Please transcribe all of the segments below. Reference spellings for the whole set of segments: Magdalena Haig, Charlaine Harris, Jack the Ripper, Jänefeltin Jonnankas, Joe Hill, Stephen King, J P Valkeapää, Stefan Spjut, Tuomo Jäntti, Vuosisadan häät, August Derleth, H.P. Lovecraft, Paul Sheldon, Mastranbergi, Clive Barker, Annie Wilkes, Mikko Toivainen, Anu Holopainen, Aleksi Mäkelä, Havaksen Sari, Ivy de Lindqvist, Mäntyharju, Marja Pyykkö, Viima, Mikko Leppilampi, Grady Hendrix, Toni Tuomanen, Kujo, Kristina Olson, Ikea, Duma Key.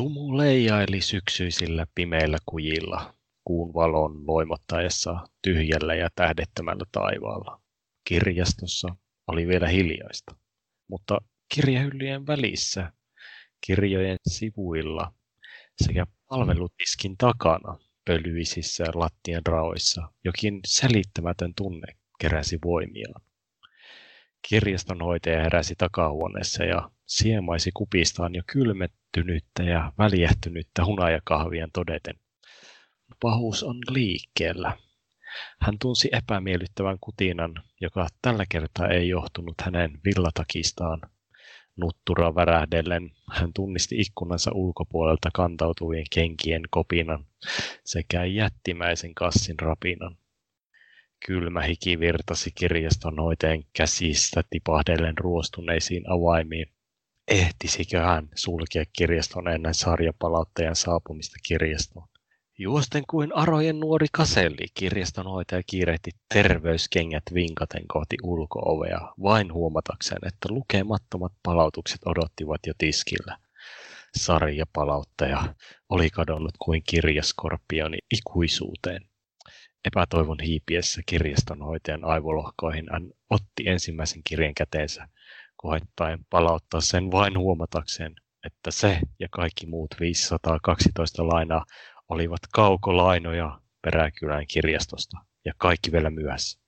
Sumu leijaili syksyisillä pimeillä kujilla, kuun valon loimottaessa tyhjällä ja tähdettömällä taivaalla. Kirjastossa oli vielä hiljaista, mutta kirjahyllyjen välissä, kirjojen sivuilla sekä palvelutiskin takana pölyisissä lattien raoissa jokin selittämätön tunne keräsi voimiaan. Kirjastonhoitaja heräsi takahuoneessa ja siemaisi kupistaan jo kylmettynyttä ja väljähtynyttä hunajakahvien todeten. Pahuus on liikkeellä. Hän tunsi epämiellyttävän kutinan, joka tällä kertaa ei johtunut hänen villatakistaan. Nuttura värähdellen hän tunnisti ikkunansa ulkopuolelta kantautuvien kenkien kopinan sekä jättimäisen kassin rapinan. Kylmä hiki virtasi kirjastonhoitajan käsistä tipahdellen ruostuneisiin avaimiin. Ehtisikö hän sulkea kirjaston ennen sarjapalauttajan saapumista kirjastoon? Juosten kuin arojen nuori kaselli, kirjastonhoitaja kiirehti terveyskengät vinkaten kohti ulko-ovea, vain huomatakseen, että lukemattomat palautukset odottivat jo tiskillä. Sarjapalauttaja oli kadonnut kuin kirjaskorpioni ikuisuuteen. Epätoivon hiipiessä kirjastonhoitajan aivolohkoihin hän otti ensimmäisen kirjan käteensä, koettaen palauttaa sen vain huomatakseen, että se ja kaikki muut 512 lainaa olivat kaukolainoja peräkylän kirjastosta ja kaikki vielä myöhässä.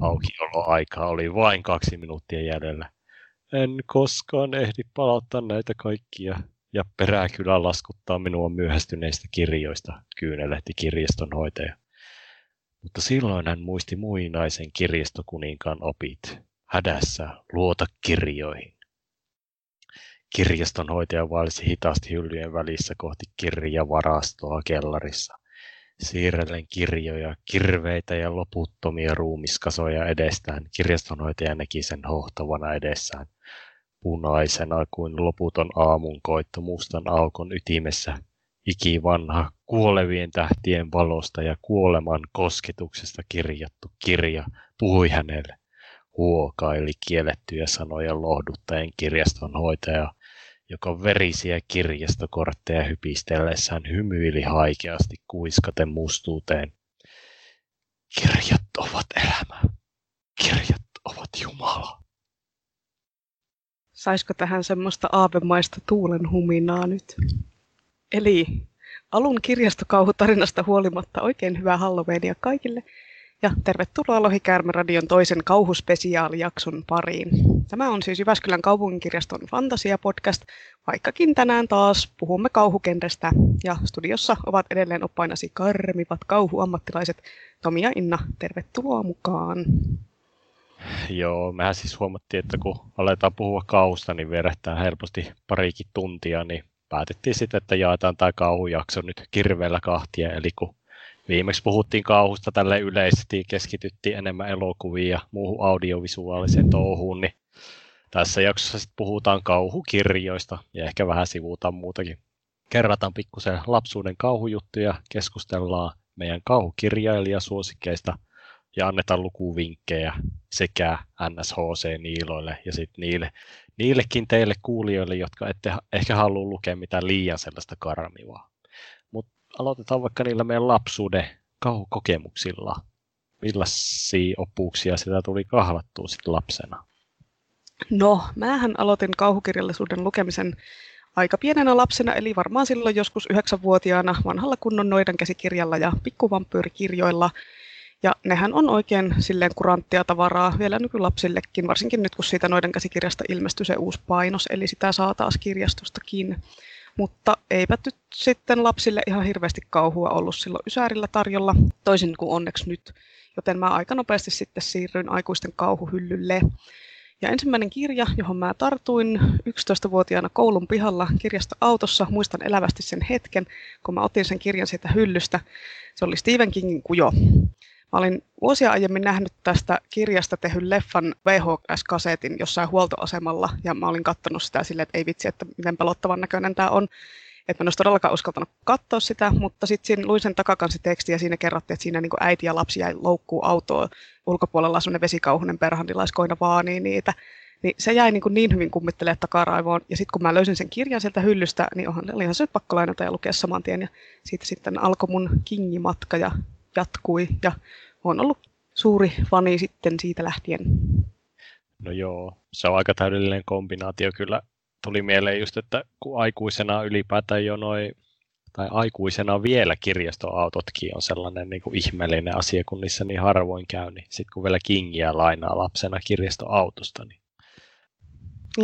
Aukioloaikaa oli vain 2 minuuttia jäljellä. En koskaan ehdi palauttaa näitä kaikkia ja peräkylä laskuttaa minua myöhästyneistä kirjoista, kyynelehti kirjastonhoitaja. Mutta silloin hän muisti muinaisen kirjastokuninkaan opit. Hädässä luota kirjoihin. Kirjastonhoitaja vaelsi hitaasti hyllyjen välissä kohti kirjavarastoa kellarissa. Siirrellen kirjoja, kirveitä ja loputtomia ruumiskasoja edestään, kirjastonhoitaja näki sen hohtavana edessään. Punaisena kuin loputon aamun koitto mustan aukon ytimessä, ikivanha, kuolevien tähtien valosta ja kuoleman kosketuksesta kirjattu kirja puhui hänelle. Huokaili kiellettyjä sanoja lohduttaen kirjastonhoitaja, joka verisiä kirjastokortteja hypistellessään hymyili haikeasti kuiskaten mustuuteen. Kirjat ovat elämä. Kirjat ovat Jumala. Saisiko tähän semmoista aavemaista tuulen huminaa nyt? Eli alun kirjastokauhutarinasta huolimatta oikein hyvää Halloweenia kaikille. Ja tervetuloa Lohikäärmeradion toisen kauhuspesiaalijakson pariin. Tämä on siis Jyväskylän kaupunginkirjaston fantasiapodcast, vaikkakin tänään taas puhumme kauhukenrestä. Ja studiossa ovat edelleen oppainasi karmivat kauhuammattilaiset. Tomi ja Inna, tervetuloa mukaan. Joo, mehän siis huomattiin, että kun aletaan puhua kauhusta, niin vierähtää helposti parikin tuntia, niin päätettiin sitten, että jaetaan tämä kauhujakso nyt kirveellä kahtia, eli kun viimeksi puhuttiin kauhusta tälle yleisesti, keskityttiin enemmän elokuviin ja muuhun audiovisuaaliseen touhuun, niin tässä jaksossa sitten puhutaan kauhukirjoista ja ehkä vähän sivuutaan muutakin. Kerrataan pikkusen lapsuuden kauhujuttuja, keskustellaan meidän kauhukirjailijasuosikkeista ja annetaan lukuvinkkejä sekä NSHC-niiloille ja sitten niillekin teille kuulijoille, jotka ette ehkä halua lukea mitään liian sellaista karmivaa. Aloitetaan vaikka niillä meidän lapsuuden kauhukokemuksilla. Millaisia opuuksia sitä tuli kahlattua sitten lapsena? No, mähän aloitin kauhukirjallisuuden lukemisen aika pienenä lapsena, eli varmaan silloin joskus 9-vuotiaana vanhalla kunnon noidankäsikirjalla ja pikkuvampyyrikirjoilla. Ja nehän on oikein silleen kuranttia tavaraa vielä nykylapsillekin, varsinkin nyt kun siitä noidankäsikirjasta ilmestyi se uusi painos, eli sitä saa taas kirjastostakin. Mutta eipä nyt sitten lapsille ihan hirveästi kauhua ollut silloin ysärillä tarjolla, toisin kuin onneksi nyt, joten mä aika nopeasti sitten siirryin aikuisten kauhuhyllylle. Ja ensimmäinen kirja, johon mä tartuin 11-vuotiaana koulun pihalla kirjastoautossa, muistan elävästi sen hetken, kun mä otin sen kirjan siitä hyllystä, se oli Stephen Kingin Kujo. Mä olin vuosia aiemmin nähnyt tästä kirjasta tehyn leffan VHS-kasetin jossain huoltoasemalla, ja mä olin katsonut sitä silleen, että ei vitsi, että miten pelottavan näköinen tämä on. Että mä en olisi todellakaan uskaltanut katsoa sitä, mutta sitten luin sen takakansitekstiä, ja siinä kerrottiin, että siinä niin kuin äiti ja lapsi jäi loukkuun autoon. Ulkopuolella on semmoinen vesikauhunen perhandilaiskoina vaanii niitä. Niin se jäi niin hyvin kummittelemaan takaraivoon. Ja sitten kun mä löysin sen kirjan sieltä hyllystä, niin olihan se pakko lainata ja lukea saman tien. Ja siitä sitten alkoi mun Kingi-matka ja jatkui. Ja olen ollut suuri fani sitten siitä lähtien. No joo, se on aika täydellinen kombinaatio kyllä. Tuli mieleen just, että kun aikuisena ylipäätään jo noin, tai aikuisena vielä kirjastoautotkin on sellainen niin kuin ihmeellinen asia, kun niissä niin harvoin käy, niin sitten kun vielä Kingiä lainaa lapsena kirjastoautosta. Niin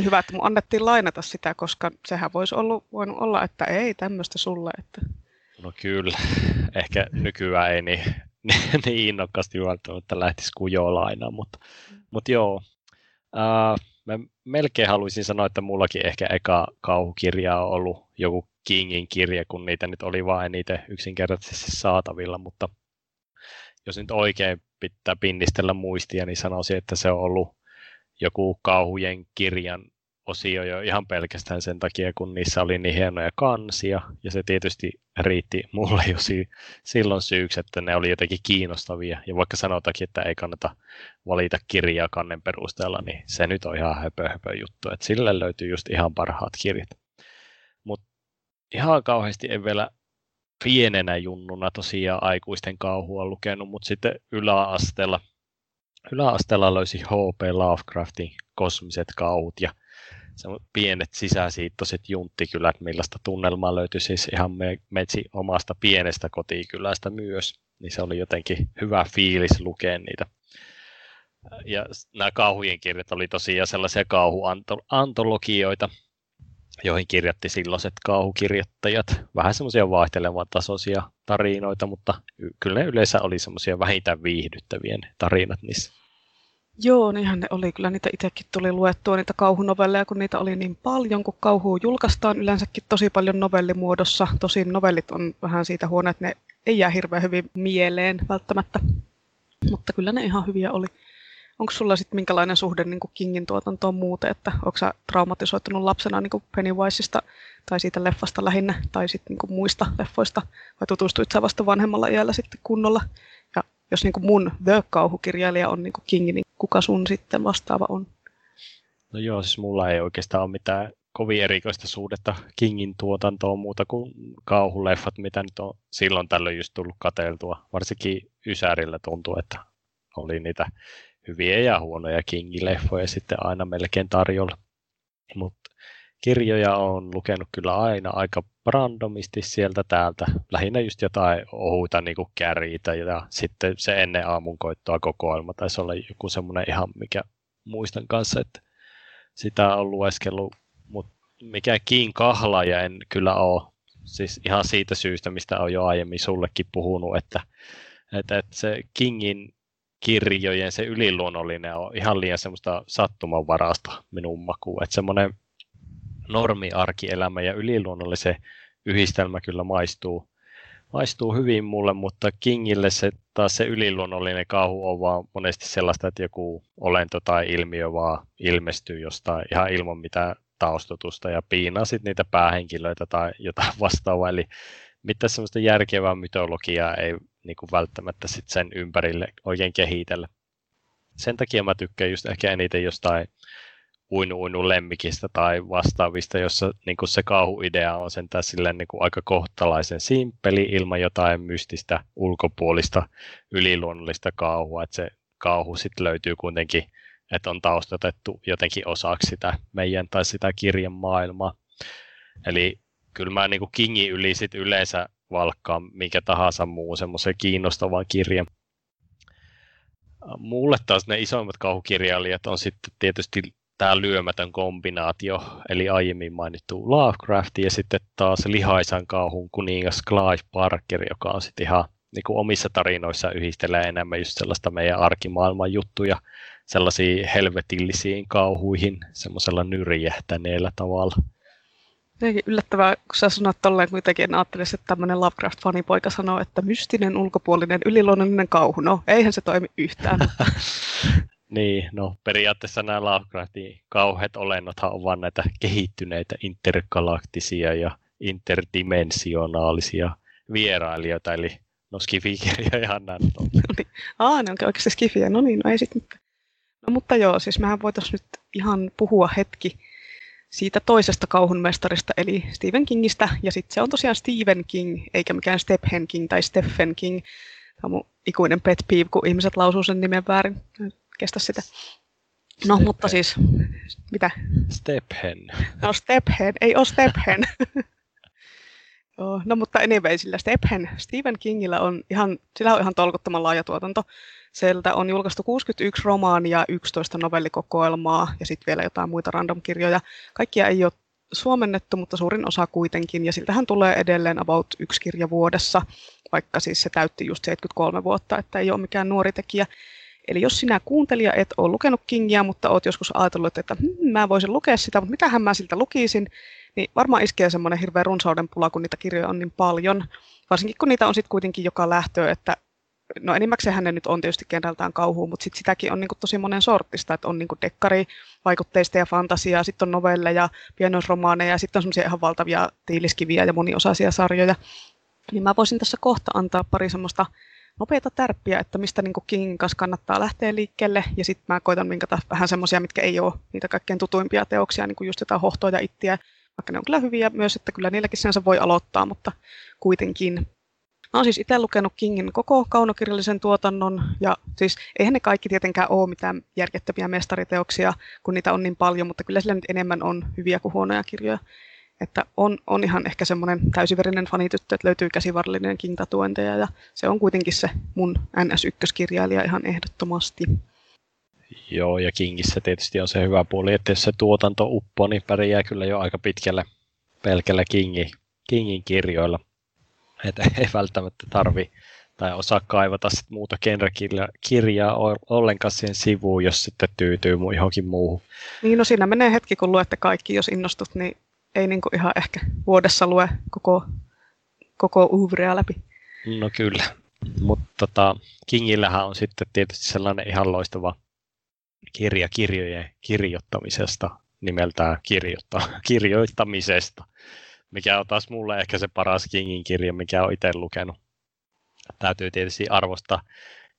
hyvä, että mun annettiin lainata sitä, koska sehän voisi voinut olla, että ei tämmöistä sulle. Että... No kyllä, ehkä nykyään ei niin innokkaasti välttämättä lähtisi kujoa lainaan, mutta joo. Mä melkein haluaisin sanoa, että mullakin ehkä eka kauhukirja on ollut joku Kingin kirja, kun niitä nyt oli vain eniten yksinkertaisesti saatavilla, mutta jos nyt oikein pitää pinnistellä muistia, niin sanoisin, että se on ollut joku kauhujen kirjan osio jo ihan pelkästään sen takia, kun niissä oli niin hienoja kansia, ja se tietysti riitti mulle jo silloin syyksi, että ne oli jotenkin kiinnostavia, ja vaikka sanotaankin, että ei kannata valita kirjaa kannen perusteella, niin se nyt on ihan höpö juttu, että sille löytyy just ihan parhaat kirjat. Mutta ihan kauheasti en vielä pienenä junnuna tosiaan aikuisten kauhua lukenut, mutta sitten yläasteella löysi H.P. Lovecraftin kosmiset kauhut, ja pienet sisäsiittoiset junttikylät, millaista tunnelmaa löytyi siis ihan metsi omasta pienestä kotikylästä myös. Niin se oli jotenkin hyvä fiilis lukea niitä. Ja nämä kauhujen kirjat oli tosiaan sellaisia kauhuantologioita, joihin kirjatti silloiset kauhukirjoittajat. Vähän semmoisia vaihtelevan tasoisia tarinoita, mutta kyllä ne yleensä oli semmoisia vähintään viihdyttäviä ne tarinat niissä. Joo, niinhän ne oli. Kyllä niitä itsekin tuli luettua, niitä kauhunovelleja, kun niitä oli niin paljon, kun kauhua julkaistaan yleensäkin tosi paljon novellimuodossa. Tosin novellit on vähän siitä huono, että ne ei jää hirveän hyvin mieleen välttämättä, mutta kyllä ne ihan hyviä oli. Onko sulla sitten minkälainen suhde niin kuin Kingin tuotantoon muuten, että onko sä traumatisoitunut lapsena niin kuin Pennywiseista tai siitä leffasta lähinnä tai sitten niin kuin muista leffoista vai tutustuit sä vasta vanhemmalla iällä sitten kunnolla? Ja jos niin kuin mun The-kauhukirjailija on niin kuin Kingi, niin kuka sun sitten vastaava on? No joo, siis mulla ei oikeastaan ole mitään kovin erikoista suhdetta Kingin tuotantoon muuta kuin kauhuleffat, mitä nyt on silloin tällöin just tullut katseltua. Varsinkin Ysärillä tuntuu, että oli niitä hyviä ja huonoja Kingi-leffoja sitten aina melkein tarjolla. Mutta kirjoja on lukenut kyllä aina aika randomisti sieltä täältä. Lähinnä just jotain ohuita niin kuin Kärjiitä ja sitten se ennen aamunkoittoa kokoelma. Taisi olla joku semmoinen ihan mikä muistan kanssa, että sitä on lueskellut. Mutta mikä King kahlaaja en kyllä ole. Siis ihan siitä syystä, mistä olen jo aiemmin sullekin puhunut, että se Kingin kirjojen se yliluonnollinen on ihan liian semmoista sattumanvarasta minun makuun. Että semmoinen normiarkielämä ja yliluonnollisen yhdistelmä kyllä maistuu hyvin mulle, mutta Kingille se taas se yliluonnollinen kauhu on vaan monesti sellaista, että joku olento tai ilmiö vaan ilmestyy jostain ihan ilman mitään taustotusta ja piinaa sitten niitä päähenkilöitä tai jotain vastaavaa. Eli mitään semmoista järkevää mytologiaa ei niin kuin välttämättä sit sen ympärille oikein kehitellä. Sen takia mä tykkään just ehkä eniten jostain uinu lemmikistä tai vastaavista, jossa niin kuin se kauhuidea on sentään silleen niin kuin aika kohtalaisen simppeli ilman jotain mystistä, ulkopuolista, yliluonnollista kauhua. Että se kauhu sitten löytyy kuitenkin, että on taustotettu jotenkin osaksi sitä meidän tai sitä kirjan maailmaa. Eli kyllä mä niin kuin Kingin yli sit yleensä valkkaan minkä tahansa muun semmoisen kiinnostavan kirjan. Mulle taas ne isoimmat kauhukirjailijat on sitten tietysti tämä lyömätön kombinaatio, eli aiemmin mainittu Lovecraft ja sitten taas lihaisan kauhun kuningas Clive Barker, joka on sitten ihan niin kuin omissa tarinoissa yhdistelee enemmän just sellaista meidän arkimaailman juttuja sellaisiin helvetillisiin kauhuihin semmoisella nyrjähtäneellä tavalla. Jotenkin yllättävää, kun sä sanot tolleen kuitenkin, en ajattelisi, että tämmöinen Lovecraft-fanipoika sanoo, että mystinen, ulkopuolinen, yliluonnollinen kauhu. No, eihän se toimi yhtään. Niin, no periaatteessa nämä Lovecraftin kauheat olennothan on vaan näitä kehittyneitä intergalaktisia ja interdimensionaalisia vierailijoita, eli no skifikirjojahan nämä on. No niin. Ne onkin oikeasti skifiä, no niin, no ei sitten. No mutta joo, siis mehän voitaisiin nyt ihan puhua hetki siitä toisesta kauhunmestarista, eli Stephen Kingistä. Ja sitten se on tosiaan Stephen King, eikä mikään Stephen King tai Stephen King. Tämä on mun ikuinen pet peeve, kun ihmiset lausuu sen nimen väärin. Kestä sitä. No, mutta siis, mitä? Stephen. No, Stephen. Ei ole Stephen. No, mutta anyway, sillä Stephen, Stephen Kingillä on ihan, sillä on ihan tolkuttoman laaja tuotanto. Sieltä on julkaistu 61 romaania, 11 novellikokoelmaa ja sitten vielä jotain muita randomkirjoja. Kaikkia ei ole suomennettu, mutta suurin osa kuitenkin. Ja siltähän tulee edelleen about 1 kirja vuodessa, vaikka siis se täytti just 73 vuotta, että ei ole mikään nuori tekijä. Eli jos sinä kuuntelija et ole lukenut Kingia, mutta olet joskus ajatellut, että mä voisin lukea sitä, mutta mitähän mä siltä lukisin, niin varmaan iskee semmoinen hirveä runsauden pula, kun niitä kirjoja on niin paljon. Varsinkin kun niitä on sitten kuitenkin joka lähtöä, että no enimmäkseen ne nyt on tietysti kenrältään kauhuun, mutta sitten sitäkin on niinku tosi monen sortista, että on niinku dekkarivaikutteista ja fantasiaa, sitten on novelleja, pienoisromaaneja ja sitten on semmoisia ihan valtavia tiiliskiviä ja moniosaisia sarjoja. Niin mä voisin tässä kohta antaa pari semmoista nopeita tärppiä, että mistä niinku Kingin kanssa kannattaa lähteä liikkeelle, ja sitten mä koitan vinkata vähän semmoisia, mitkä ei ole niitä kaikkein tutuimpia teoksia, niin kuin just jotain Hohtoa ja Ittiä, vaikka ne on kyllä hyviä myös, että kyllä niilläkin sinänsä voi aloittaa, mutta kuitenkin. Mä oon siis itse lukenut Kingin koko kaunokirjallisen tuotannon, ja siis eihän ne kaikki tietenkään ole mitään järjettömiä mestariteoksia, kun niitä on niin paljon, mutta kyllä sillä nyt enemmän on hyviä kuin huonoja kirjoja. Että on ihan ehkä semmoinen täysiverinen fanityttö, että löytyy käsivarallinen King-tatuointeja, ja se on kuitenkin se mun NS1-kirjailija ihan ehdottomasti. Joo, ja Kingissä tietysti on se hyvä puoli, että jos se tuotanto uppoo, niin pärjää kyllä jo aika pitkälle pelkällä Kingin kirjoilla. Että ei välttämättä tarvi tai osaa kaivata sit muuta genrekirjaa ollenkaan siihen sivuun, jos sitten tyytyy johonkin muuhun. Niin, no siinä menee hetki, kun luette kaikki, jos innostut, niin ei niinku ihan ehkä vuodessa lue koko oeuvrea läpi. No kyllä, mutta Kingillähän on sitten tietysti sellainen ihan loistava kirja kirjojen kirjoittamisesta, nimeltään kirjoittamisesta, mikä on taas mulle ehkä se paras Kingin kirja, mikä olen itse lukenut. Täytyy tietysti arvostaa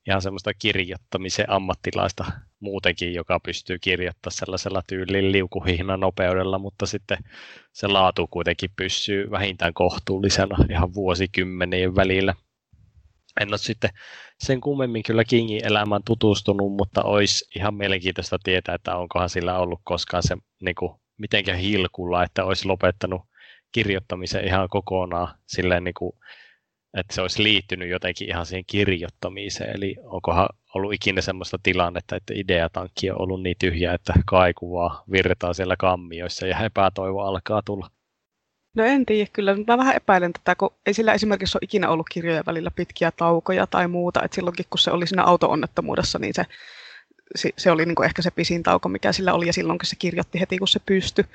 ihan semmoista kirjoittamisen ammattilaista muutenkin, joka pystyy kirjoittamaan sellaisella tyylin liukuhihnan nopeudella, mutta sitten se laatu kuitenkin pysyy vähintään kohtuullisena ihan vuosikymmenien välillä. En ole sitten sen kummemmin kyllä Kingin elämään tutustunut, mutta olisi ihan mielenkiintoista tietää, että onkohan sillä ollut koskaan se niin kuin, mitenkään hilkulla, että olisi lopettanut kirjoittamisen ihan kokonaan silleen niin kuin, että se olisi liittynyt jotenkin ihan siihen kirjoittamiseen, eli onkohan ollut ikinä semmoista tilannetta, että ideatankki on ollut niin tyhjä, että kaikuvaa virtaa siellä kammioissa ja epätoivo alkaa tulla. No en tiedä kyllä, mä vähän epäilen tätä, kun ei sillä esimerkiksi ole ikinä ollut kirjojen välillä pitkiä taukoja tai muuta, että silloinkin kun se oli siinä auto-onnettomuudessa, niin se oli niinku ehkä se pisin tauko, mikä sillä oli, ja silloinkin se kirjoitti heti, kun se pystyi.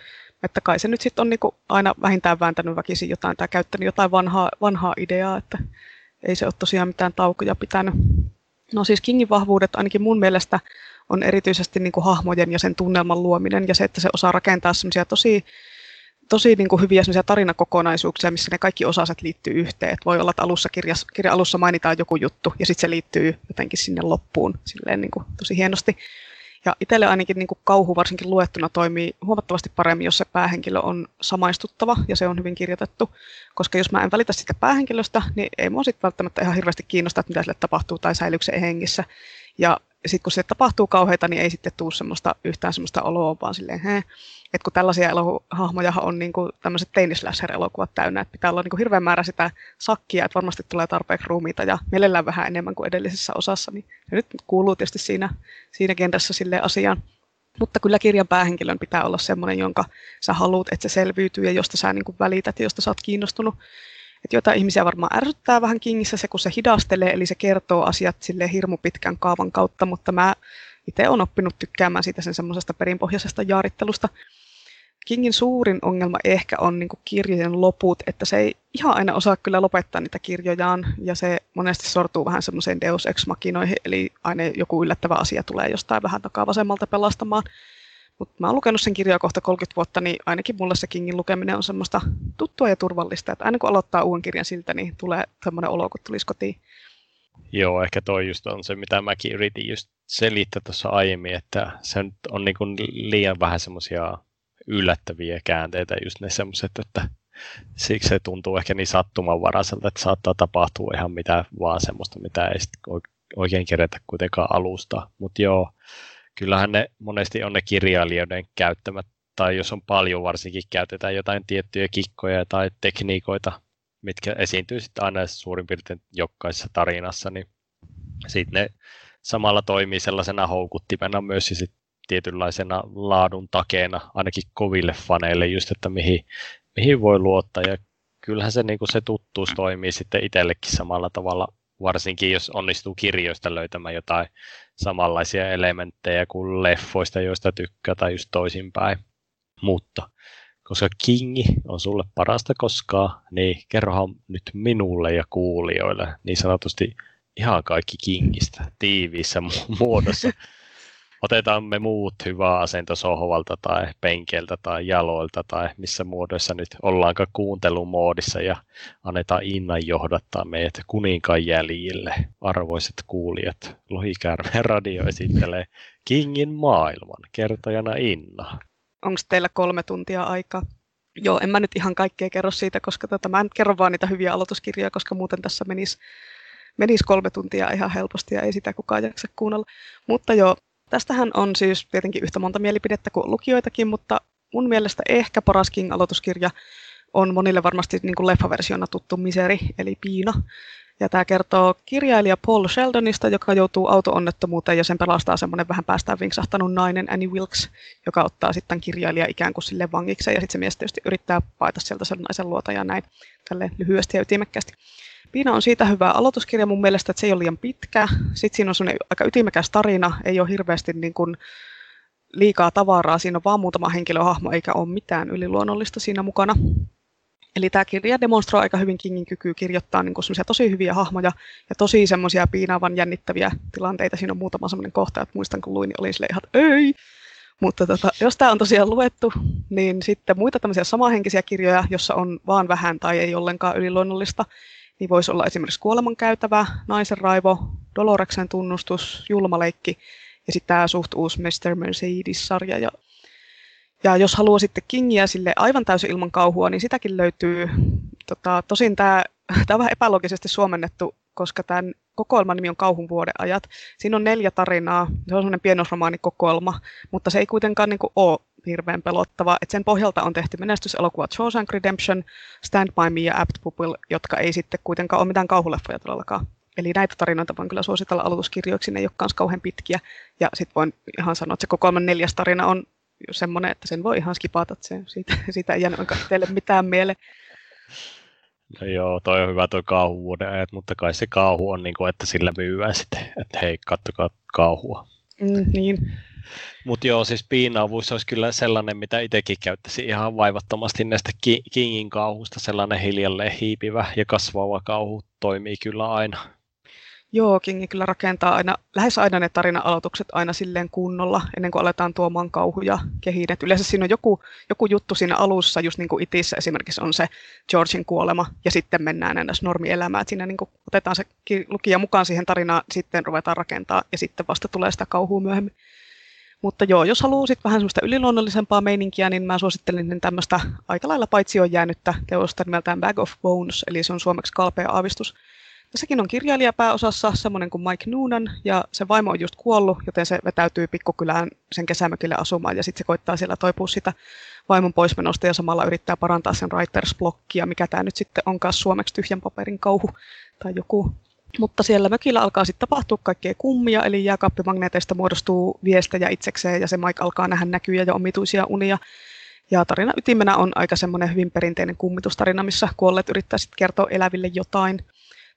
Että kai se nyt sitten on niinku aina vähintään vääntänyt väkisin jotain tai käyttänyt jotain vanhaa ideaa, että ei se ole tosiaan mitään taukoja pitänyt. No siis Kingin vahvuudet ainakin mun mielestä on erityisesti niinku hahmojen ja sen tunnelman luominen ja se, että se osaa rakentaa semmoisia tosi niinku hyviä semmoisia tarinakokonaisuuksia, missä ne kaikki osaset liittyy yhteen. Et voi olla, että kirjan alussa mainitaan joku juttu ja sitten se liittyy jotenkin sinne loppuun silleen niinku tosi hienosti. Ja itselle ainakin niin kuin kauhu varsinkin luettuna toimii huomattavasti paremmin, jos se päähenkilö on samaistuttava ja se on hyvin kirjoitettu. Koska jos mä en välitä sitä päähenkilöstä, niin ei mua sitten välttämättä ihan hirveästi kiinnosta, että mitä sille tapahtuu tai säilyykö se hengissä. Ja sitten kun se tapahtuu kauheita, niin ei sitten tule yhtään semmoista oloa, vaan silleen että kun tällaisia hahmojahan on niin kuin tämmöiset teini-slasher-elokuvat täynnä, että pitää olla niin kuin hirveän määrä sitä sakkia, että varmasti tulee tarpeeksi ruumiita ja mielellään vähän enemmän kuin edellisessä osassa, niin se nyt kuuluu tietysti siinä genressä silleen asiaan. Mutta kyllä kirjan päähenkilön pitää olla semmoinen, jonka sä haluut, että se selviytyy ja josta sä niin kuin välität ja josta sä oot kiinnostunut. Että jotain ihmisiä varmaan ärsyttää vähän Kingissä se, kun se hidastelee, eli se kertoo asiat silleen hirmu pitkän kaavan kautta, mutta mä itse olen oppinut tykkäämään siitä sen semmoisesta perinpohjaisesta jaarittelusta. Kingin suurin ongelma ehkä on niin kuin kirjojen loput, että se ei ihan aina osaa kyllä lopettaa niitä kirjojaan, ja se monesti sortuu vähän semmoiseen deus ex machinoihin, eli aina joku yllättävä asia tulee jostain vähän takaa vasemmalta pelastamaan. Mutta mä oon lukenut sen kirjaa kohta 30 vuotta, niin ainakin mulle se Kingin lukeminen on semmoista tuttua ja turvallista, että aina kun aloittaa uuden kirjan siltä, niin tulee semmoinen olo, kun tulisi kotiin. Joo, ehkä toi just on se, mitä mäkin yritin just selittää tuossa aiemmin, että se nyt on niin kuin liian vähän semmoisia yllättäviä käänteitä, just ne semmoiset, että siksi se tuntuu ehkä niin sattumanvaraiselta, että saattaa tapahtua ihan mitä vaan semmoista, mitä ei oikein kerätä kuitenkaan alusta. Mutta joo, kyllähän ne monesti on ne kirjailijoiden käyttämät, tai jos on paljon varsinkin käytetään jotain tiettyjä kikkoja tai tekniikoita, mitkä esiintyy sitten aina suurin piirtein jokaisessa tarinassa, niin sitten ne samalla toimii sellaisena houkuttimena myös ja sitten tietynlaisena laadun takeena ainakin koville faneille just, että mihin voi luottaa. Ja kyllähän se, niin kuin se tuttuus toimii sitten itsellekin samalla tavalla, varsinkin jos onnistuu kirjoista löytämään jotain samanlaisia elementtejä kuin leffoista, joista tykkää tai just toisinpäin. Mutta koska Kingi on sulle parasta koskaan, niin kerrohan nyt minulle ja kuulijoille niin sanotusti ihan kaikki Kingistä tiiviissä muodossa. Otetaan me muut hyvää asento sohvalta tai penkeltä tai jaloilta tai missä muodoissa nyt ollaankaan kuuntelumoodissa ja annetaan innan johdattaa meidät kuninkaan jäljille. Arvoiset kuulijat, Lohikäärmeen radio esittelee Kingin maailman, kertojana Inna. Onko teillä 3 tuntia aikaa? Joo, en mä nyt ihan kaikkea kerro siitä, koska mä nyt kerron vaan niitä hyviä aloituskirjoja, koska muuten tässä menisi 3 tuntia ihan helposti ja ei sitä kukaan jaksa kuunnella. Mutta joo, tästähän on siis tietenkin yhtä monta mielipidettä kuin lukijoitakin, mutta mun mielestä ehkä paras King-aloituskirja on monille varmasti niin kuin leffaversiona tuttu Misery, eli Piina. Ja tämä kertoo kirjailija Paul Sheldonista, joka joutuu auto-onnettomuuteen ja sen pelastaa semmoinen vähän päästään vinksahtanut nainen Annie Wilkes, joka ottaa sitten kirjailija ikään kuin sille vangikseen ja sitten se mies tietysti yrittää paeta sieltä sen naisen luota ja näin tälleen lyhyesti ja ytimekkäästi. Piina on siitä hyvä aloituskirja mun mielestä, että se ei ole liian pitkä. Sitten siinä on semmoinen aika ytimekäs tarina, ei ole hirveästi niin kuin liikaa tavaraa, siinä on vaan muutama henkilöhahmo eikä ole mitään yliluonnollista siinä mukana. Eli tämä kirja demonstroi aika hyvin Kingin kykyä kirjoittaa niin semmoisia tosi hyviä hahmoja ja tosi semmoisia piinaavan jännittäviä tilanteita. Siinä on muutama semmoinen kohta, että muistan kun luin, niin olin silleen ihan, ei. Mutta jos tämä on tosiaan luettu, niin sitten muita tämmöisiä samanhenkisiä kirjoja, jossa on vaan vähän tai ei ollenkaan yliluonnollista, niin voisi olla esimerkiksi Kuolemankäytävä, Naisen raivo, Doloreksen tunnustus, Julmaleikki ja sitten tämä suht uusi Mr. Mercedes-sarja. Ja jos haluaa sitten Kingiä sille aivan täysin ilman kauhua, niin sitäkin löytyy. Tosin tämä on vähän epäloogisesti suomennettu, koska tämän kokoelman nimi on Kauhun vuodenajat. Siinä on 4 tarinaa, se on semmoinen pienosromaanikokoelma, mutta se ei kuitenkaan niin kuin ole hirveän pelottava. Et sen pohjalta on tehty menestyselokuva Shawshank Redemption, Stand By Me ja Apt Pupil, jotka ei sitten kuitenkaan ole mitään kauhuleffoja todellakaan. Eli näitä tarinoita voin kyllä suositella aloituskirjoiksi, ne ei ole myös kauhean pitkiä. Ja sitten voin ihan sanoa, että se kokoelman 4. tarina on semmoinen, että sen voi ihan skipata, siitä ei jäänyt teille mitään mieleen. No joo, toi on hyvä toi kauhuvuoden ajat, mutta kai se kauhu on niin kuin, että sillä myyvää sitten, että hei, katsokaa kauhua. Niin. Mutta joo, siis piinaavuus olisi kyllä sellainen, mitä itsekin käyttäisi ihan vaivattomasti näistä Kingin kauhusta, sellainen hiljalleen hiipivä ja kasvava kauhu toimii kyllä aina. Joo, Kingi kyllä rakentaa aina, lähes aina ne tarina-aloitukset aina silleen kunnolla, ennen kuin aletaan tuomaan kauhuja kehiin. Et yleensä siinä on joku juttu siinä alussa, just niin kuin Itissä esimerkiksi on se Georgin kuolema, ja sitten mennään aina normielämään. Siinä niin kuin otetaan se lukija mukaan siihen tarinaan, sitten ruvetaan rakentaa, ja sitten vasta tulee sitä kauhua myöhemmin. Mutta joo, jos haluaa sitten vähän semmoista yliluonnollisempaa meininkiä, niin mä suosittelen tämmöistä aika lailla paitsioon jäänyttä teosta nimeltään Bag of Bones, eli se on suomeksi Kalpea aavistus. Tässäkin on kirjailija pääosassa, semmoinen kuin Mike Noonan, ja se vaimo on just kuollut, joten se vetäytyy pikkukylään sen kesämökille asumaan, ja sitten se koittaa siellä toipua sitä vaimon poismenosta, ja samalla yrittää parantaa sen writers-blokkia, mikä tämä nyt sitten onkaan suomeksi tyhjän paperin kauhu tai joku. Mutta siellä mökillä alkaa sitten tapahtua kaikkea kummia, eli jääkaappimagneeteista muodostuu viestejä itsekseen, ja se Mike alkaa nähdä näkyjä ja omituisia unia. Ja tarina ytimenä on aika semmoinen hyvin perinteinen kummitustarina, missä kuolleet yrittää sitten kertoa eläville jotain.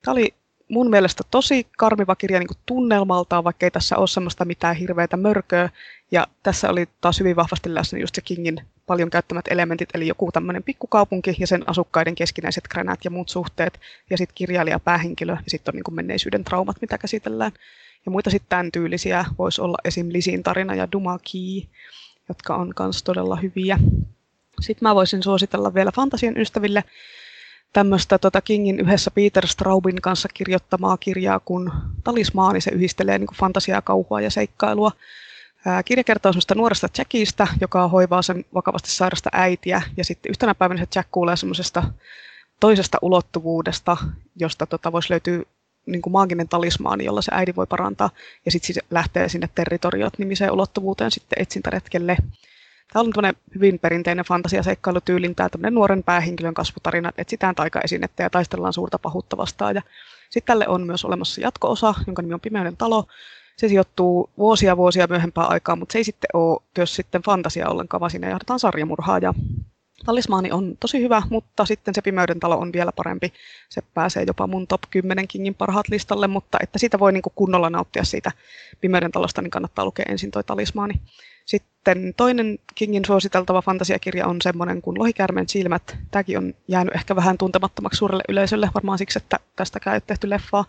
Tämä oli mun mielestä tosi karmiva kirja niin kuin tunnelmaltaan, vaikka ei tässä ole semmoista mitään hirveätä mörköä. Ja tässä oli taas hyvin vahvasti läsnä just se Kingin paljon käyttämät elementit, eli joku tämmöinen pikkukaupunki ja sen asukkaiden keskinäiset kränät ja muut suhteet. Ja sitten kirjailija, päähenkilö ja sitten on niin kuin menneisyyden traumat, mitä käsitellään. Ja muita sitten tämän tyylisiä voisi olla esim. Lisin tarina ja Duma Key, jotka on myös todella hyviä. Sitten mä voisin suositella vielä fantasian ystäville. tämmöistä Kingin yhdessä Peter Straubin kanssa kirjoittamaa kirjaa kuin Talismaani. Se yhdistelee niin kuin fantasiaa, kauhua ja seikkailua. Kirja kertoo semmoista nuoresta Jackista, joka hoivaa sen vakavasti sairasta äitiä, ja sitten yhtenä päivänä se Jack kuulee semmoisesta toisesta ulottuvuudesta, josta voisi löytyä niin kuin maaginen talismaani, jolla se äiti voi parantaa, ja sitten lähtee sinne territoriot-nimiseen ulottuvuuteen sitten etsintäretkelle. Tämä on tämmöinen hyvin perinteinen fantasiaseikkailutyylin, tämä tämmöinen nuoren päähenkilön kasvutarina, että etsitään taikaesinettä ja taistellaan suurta pahuutta vastaan. Sitten tälle on myös olemassa jatko-osa, jonka nimi on Pimeyden talo. Se sijoittuu vuosia myöhempään aikaan, mutta se ei sitten ole myös sitten fantasia ollenkaan, vaan siinä jahdetaan sarjamurhaa. Ja Talismaani on tosi hyvä, mutta sitten se Pimeyden talo on vielä parempi. Se pääsee jopa mun top 10 Kingin parhaat listalle, mutta että siitä voi niinku kunnolla nauttia siitä Pimeyden talosta, niin kannattaa lukea ensin toi Talismaani. Sitten toinen Kingin suositeltava fantasiakirja on semmoinen kuin Lohikäärmeen silmät. Tämäkin on jäänyt ehkä vähän tuntemattomaksi suurelle yleisölle, varmaan siksi, että tästäkään ei ole tehty leffaa.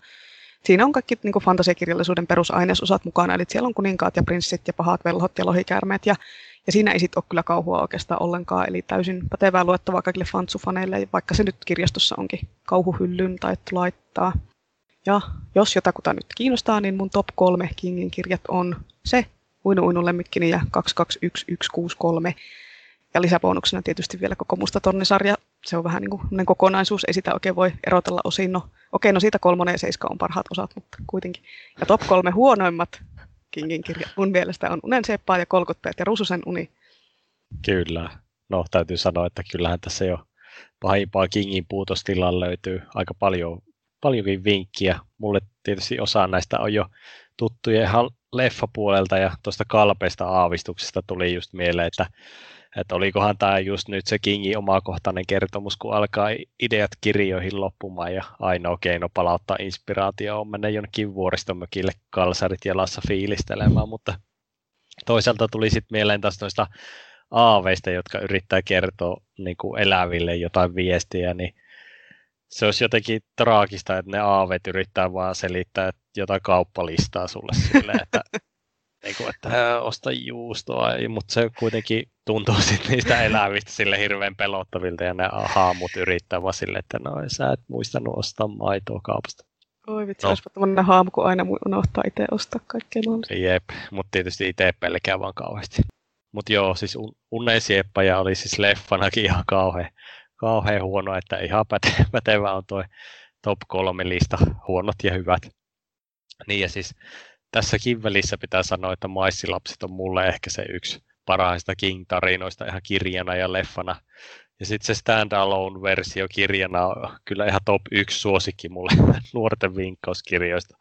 Siinä on kaikki niin kuin fantasiakirjallisuuden perusainesosat mukana, eli siellä on kuninkaat ja prinssit ja pahat velhot ja lohikäärmeet, ja siinä ei sitten ole kyllä kauhua oikeastaan ollenkaan, eli täysin pätevää luettavaa kaikille fantsufaneille, vaikka se nyt kirjastossa onkin kauhuhyllyn taittu laittaa. Ja jos jotakuta nyt kiinnostaa, niin mun top 3 Kingin kirjat on se, Uinu lemmikkini ja 221163, ja lisäbonuksena tietysti vielä koko Mustatornisarja. Se on vähän niin kuin kokonaisuus, ei sitä oikein voi erotella osin. No siitä 3 ja 7 on parhaat osat, mutta kuitenkin. Ja top 3 huonoimmat Kingin kirjat mun mielestä on Unen seppaa ja Kolkuttajat ja Rususen uni. Kyllä. No täytyy sanoa, että kyllähän tässä jo pahimpaa Kingin puutostilaa löytyy aika paljonkin vinkkiä. Mulle tietysti osa näistä on jo tuttuja ihan leffapuolelta ja tuosta kalpeista aavistuksesta tuli just mieleen, että olikohan tämä just nyt se Kingin omakohtainen kertomus, kun alkaa ideat kirjoihin loppumaan ja ainoa keino palauttaa inspiraatio on mennä jonnekin vuoristomökille kalsarit jalassa fiilistelemään, mutta toisaalta tuli sitten mieleen taas noista aaveista, jotka yrittää kertoa niin kuin eläville jotain viestiä, niin se olisi jotenkin traagista, että ne aaveet yrittää vaan selittää jotain kauppalistaa sulle silleen, että osta juustoa, mutta se kuitenkin tuntuu sitten niistä elävistä sille hirveän pelottavilta ja ne haamut yrittää vaan silleen, että no sä et muistanut ostaa maitoa kaupasta. Oi vitsi, olisipa tämmöinen haamu, kun aina unohtaa itse ostaa kaikkea mahdollista. Jep, mutta tietysti itse pelkää vaan kauheasti. Mutta joo, siis Unen sieppaja oli siis leffanakin ihan kauhean huono, että ihan pätevä on tuo top 3 lista, huonot ja hyvät. Niin ja siis tässäkin välissä pitää sanoa, että Maissilapset on mulle ehkä se yksi parhaista King-tarinoista ihan kirjana ja leffana. Ja sitten se stand-alone-versio kirjana on kyllä ihan top 1 suosikki mulle nuorten vinkkauskirjoista.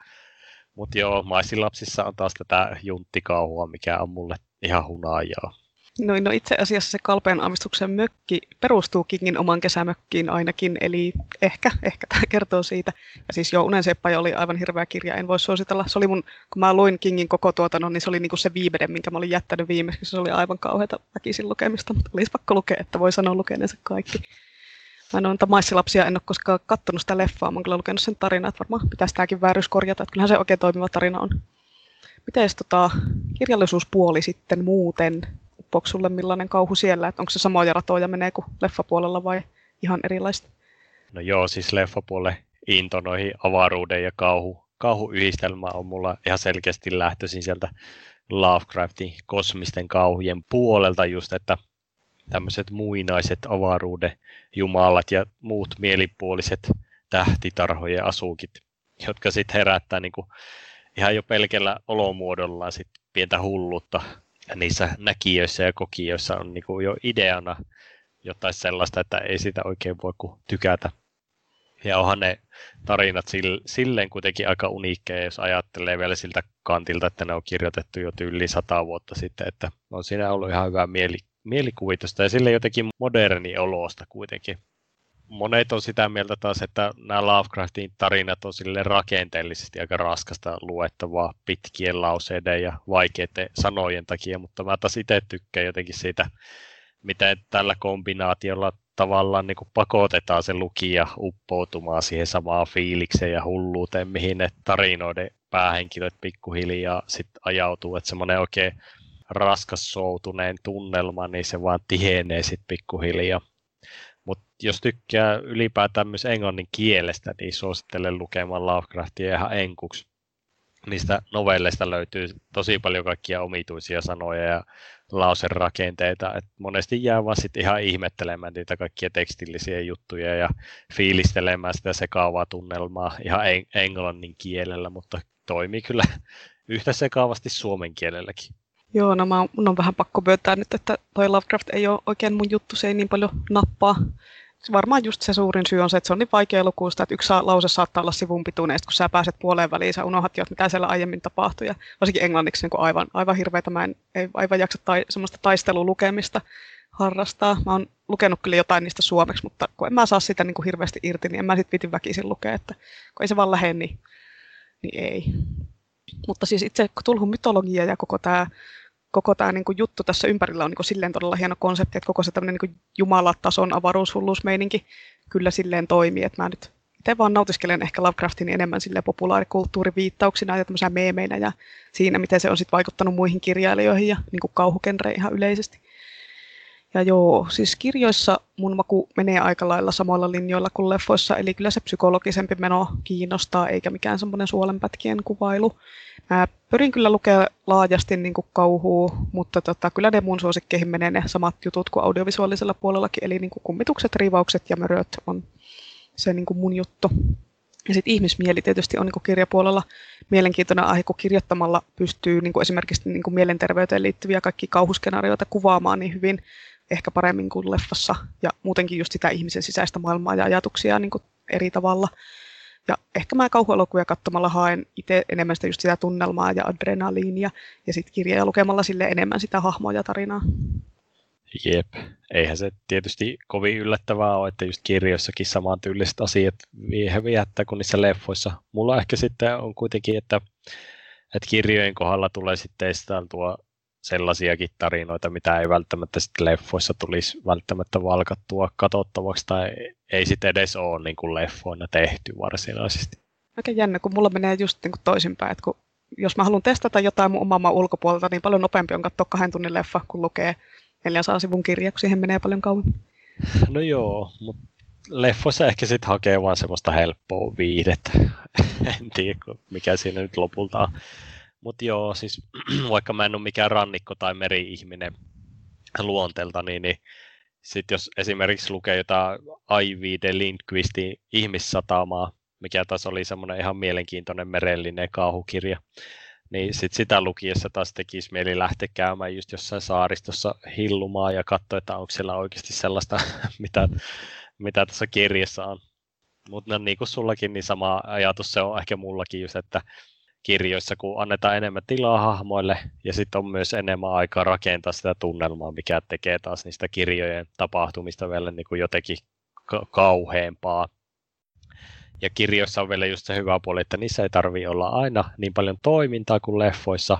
Mutta joo, Maissilapsissa on taas tätä junttikauhua, mikä on mulle ihan hunaajaa. No itse asiassa se Kalpeen aavistuksen mökki perustuu Kingin oman kesämökkiin ainakin, eli ehkä tämä kertoo siitä. Ja siis jo Unen seppä oli aivan hirveä kirja, en voi suositella. Se oli mun, kun mä luin Kingin koko tuotannon, niin se oli niinku se viimeinen, minkä mä olin jättänyt viimeksi. Se oli aivan kauheata väkisin lukemista, mutta olisi pakko lukea, että voi sanoa lukeneensa kaikki. Mä noita Maissilapsia en ole koskaan kattonut sitä leffaa, mä oon kyllä lukenut sen tarinaa, että varmaan pitäisi tämäkin vääryys korjata, että kyllähän se oikein toimiva tarina on. Miten kirjallisuuspuoli sitten muuten? Onko sulle millainen kauhu siellä, että onko se samoja ratoja menee kuin leffapuolella vai ihan erilaista? No joo, siis leffapuolelle into noihin avaruuden ja kauhuyhdistelmä on mulla ihan selkeästi lähtöisin sieltä Lovecraftin kosmisten kauhujen puolelta just, että tämmöiset muinaiset avaruuden jumalat ja muut mielipuoliset tähtitarhojen asukit, jotka sitten herättää niinku ihan jo pelkällä olomuodollaan sit pientä hulluutta. Ja niissä näkijöissä ja kokijoissa on niinku jo ideana jotain sellaista, että ei sitä oikein voi kuin tykätä. Ja onhan ne tarinat silleen kuitenkin aika uniikkeja, jos ajattelee vielä siltä kantilta, että ne on kirjoitettu jo yli 100 vuotta sitten. Että on siinä ollut ihan hyvää mielikuvitusta ja sille jotenkin moderni olosta kuitenkin. Monet on sitä mieltä taas, että nämä Lovecraftin tarinat on sille rakenteellisesti aika raskasta luettavaa pitkien lauseiden ja vaikeiden sanojen takia, mutta mä taas itse tykkään jotenkin siitä, miten tällä kombinaatiolla tavallaan niin kuin pakotetaan se lukija uppoutumaan siihen samaan fiilikseen ja hulluuteen, mihin ne tarinoiden päähenkilöt pikkuhiljaa sitten ajautuu, että semmoinen oikein raskas soutuneen tunnelma, niin se vaan tihenee sitten pikkuhiljaa. Mutta jos tykkää ylipäätään myös englannin kielestä, niin suosittelen lukemaan Lovecraftia ihan enkuksi. Niistä novelleista löytyy tosi paljon kaikkia omituisia sanoja ja lauserakenteita. Et monesti jää vaan sit ihan ihmettelemään niitä kaikkia tekstillisiä juttuja ja fiilistelemään sitä sekaavaa tunnelmaa ihan englannin kielellä, mutta toimii kyllä yhtä sekaavasti suomen kielelläkin. Joo, no mun on vähän pakko myöntää nyt, että toi Lovecraft ei ole oikein mun juttu, se ei niin paljon nappaa. Varmaan just se suurin syy on se, että se on niin vaikea lukuista, että yksi lause saattaa olla sivun pituinen, kun sä pääset puoleen väliin, sä unohdat jo, että mitä siellä aiemmin tapahtui. Ja varsinkin englanniksi niin aivan hirveätä, mä en aivan jaksa semmoista taistelulukemista harrastaa. Mä oon lukenut kyllä jotain niistä suomeksi, mutta kun en mä saa sitä niin kuin hirveästi irti, niin en mä sit vitin väkisin lukea, että kun ei se vaan lähde, niin ei. Mutta siis itse Cthulhun mytologia ja koko tämä niin kuin juttu tässä ympärillä on niin kuin silleen todella hieno konsepti, että koko se tämmöinen niin kuin jumalatason avaruushulluusmeininki kyllä silleen toimii. Että mä nyt itse vaan nautiskelen ehkä Lovecraftin enemmän silleen populaarikulttuuriviittauksina ja tämmöisenä meemeinä ja siinä, miten se on sitten vaikuttanut muihin kirjailijoihin ja niin kuin kauhukenreihin ihan yleisesti. Ja joo, siis kirjoissa mun maku menee aika lailla samoilla linjoilla kuin leffoissa, eli kyllä se psykologisempi meno kiinnostaa, eikä mikään semmoinen suolenpätkien kuvailu. Mä pyrin kyllä lukea laajasti niin kuin kauhua, mutta kyllä ne mun suosikkeihin menee ne samat jutut kuin audiovisuaalisella puolellakin, eli niin kuin kummitukset, riivaukset ja möröt on se niin kuin mun juttu. Ja sitten ihmismieli tietysti on niin kuin kirjapuolella mielenkiintoinen aihe, kun kirjoittamalla pystyy niin kuin esimerkiksi niin kuin mielenterveyteen liittyviä kaikki kauhuskenaarioita kuvaamaan niin hyvin, ehkä paremmin kuin leffassa, ja muutenkin just sitä ihmisen sisäistä maailmaa ja ajatuksia niin kuin eri tavalla. Ja ehkä mä kauhuelokuvia katsomalla haen itse enemmän sitä, just sitä tunnelmaa ja adrenaliinia, ja sitten kirjaa lukemalla sille enemmän sitä hahmoa ja tarinaa. Jep, eihän se tietysti kovin yllättävää ole, että just kirjoissakin samantyyliset asiat viehättää kuin niissä leffoissa. Mulla ehkä sitten on kuitenkin, että kirjojen kohdalla tulee sitten esiteltua sellaisiakin tarinoita, mitä ei välttämättä sitten leffoissa tulisi välttämättä valkattua katsottavaksi tai ei sitten edes ole niin kuin leffoina tehty varsinaisesti. Aika jännä, kun mulla menee just niin kuin toisinpäin, että kun jos mä haluan testata jotain mun oman maan ulkopuolelta, niin paljon nopeampi on katsoa 2 tunnin leffa, kun lukee 400 sivun kirja, kun siihen menee paljon kauemmin. No joo, mutta leffoissa ehkä sitten hakee vaan semmoista helppoa viihdettä. En tiedä, mikä siinä nyt lopulta on. Mutta joo, siis vaikka mä en ole mikään rannikko- tai meri-ihminen luonteelta, niin sit jos esimerkiksi lukee jotain Ivy de Lindqvistin Ihmissatamaa, mikä taas oli semmoinen ihan mielenkiintoinen merellinen kauhukirja, niin sit sitä lukiessa taas tekisi mieli lähteä käymään just jossain saaristossa hillumaan ja katsoa, että onko siellä oikeasti sellaista, mitä tässä kirjassa on. Mutta niin kuin sullakin, niin sama ajatus se on ehkä mullakin just, että kirjoissa, kun annetaan enemmän tilaa hahmoille ja sitten on myös enemmän aikaa rakentaa sitä tunnelmaa, mikä tekee taas niistä kirjojen tapahtumista vielä niin kuin jotenkin kauheampaa. Ja kirjoissa on vielä just se hyvä puoli, että niissä ei tarvitse olla aina niin paljon toimintaa kuin leffoissa,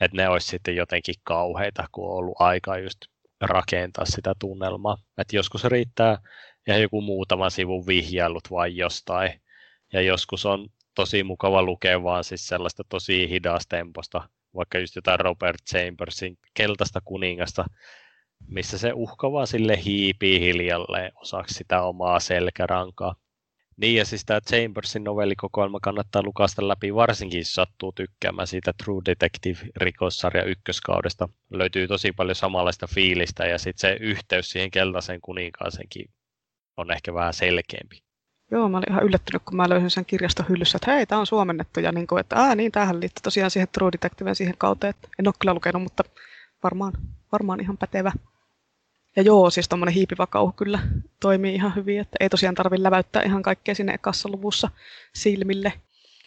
että ne olisi sitten jotenkin kauheita, kun on ollut aikaa just rakentaa sitä tunnelmaa. Että joskus riittää ihan joku muutaman sivun vihjailut vai jostain ja joskus on tosi mukava lukea vaan siis sellaista tosi hidastemposta, vaikka just jotain Robert Chambersin Keltaista kuningasta, missä se uhka vaan sille hiipii hiljalleen osaksi sitä omaa selkärankaa. Niin ja siis tämä Chambersin novellikokoelma kannattaa lukaista läpi, varsinkin jos sattuu tykkäämään siitä True Detective-rikossarja ykköskaudesta. Löytyy tosi paljon samanlaista fiilistä ja sitten se yhteys siihen Keltaiseen kuninkaaseenkin on ehkä vähän selkeämpi. Joo, mä olin ihan yllättynyt, kun mä löysin sen kirjaston hyllyssä, että hei, tää on suomennettu, ja niin kuin, että niin, tämähän liittyy tosiaan siihen True Detectiveen siihen kauteen, että en ole kyllä lukenut, mutta varmaan ihan pätevä. Ja joo, siis tommonen hiipivä kauhu kyllä toimii ihan hyvin, että ei tosiaan tarvitse läväyttää ihan kaikkea sinne ekassa luvussa silmille,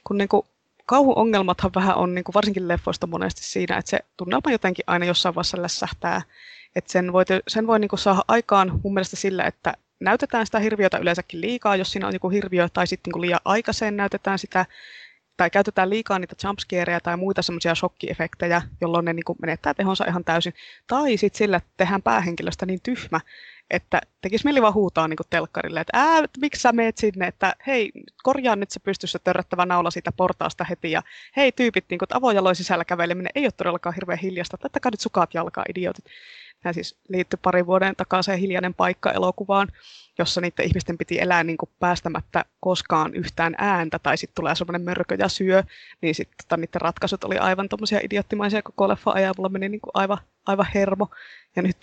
kun niin kuin kauhuongelmathan vähän on niin kuin varsinkin leffoista monesti siinä, että se tunnelma jotenkin aina jossain vaiheessa lässähtää, että sen voi niin kuin saada aikaan mun mielestä sillä, että näytetään sitä hirviötä yleensäkin liikaa, jos siinä on joku hirviö, tai sitten niin liian aikaiseen näytetään sitä, tai käytetään liikaa niitä jumpscareja tai muita semmoisia shokkiefektejä, jolloin ne niin kuin menettää tehonsa ihan täysin. Tai sitten sillä, että tehdään päähenkilöstä niin tyhmä, että tekisi mieli vaan huutaa niin kuin telkkarille, että miksi sä meet sinne, että hei, korjaa nyt se pystyssä törrättävä naula siitä portaasta heti, ja hei tyypit, niin kuin, että avojaloin sisällä käveleminen ei ole todellakaan hirveän hiljasta, että ottakaa nyt sukat jalkaa, idiotit. Hän siis liittyi parin vuoden takaisin Hiljainen paikka -elokuvaan, jossa niiden ihmisten piti elää niin kuin päästämättä koskaan yhtään ääntä, tai sitten tulee semmoinen mörkö ja syö, niin sitten niiden ratkaisut oli aivan tommosia idioottimaisia koko leffan ajan, mulla meni niin kuin aivan hermo. Ja nyt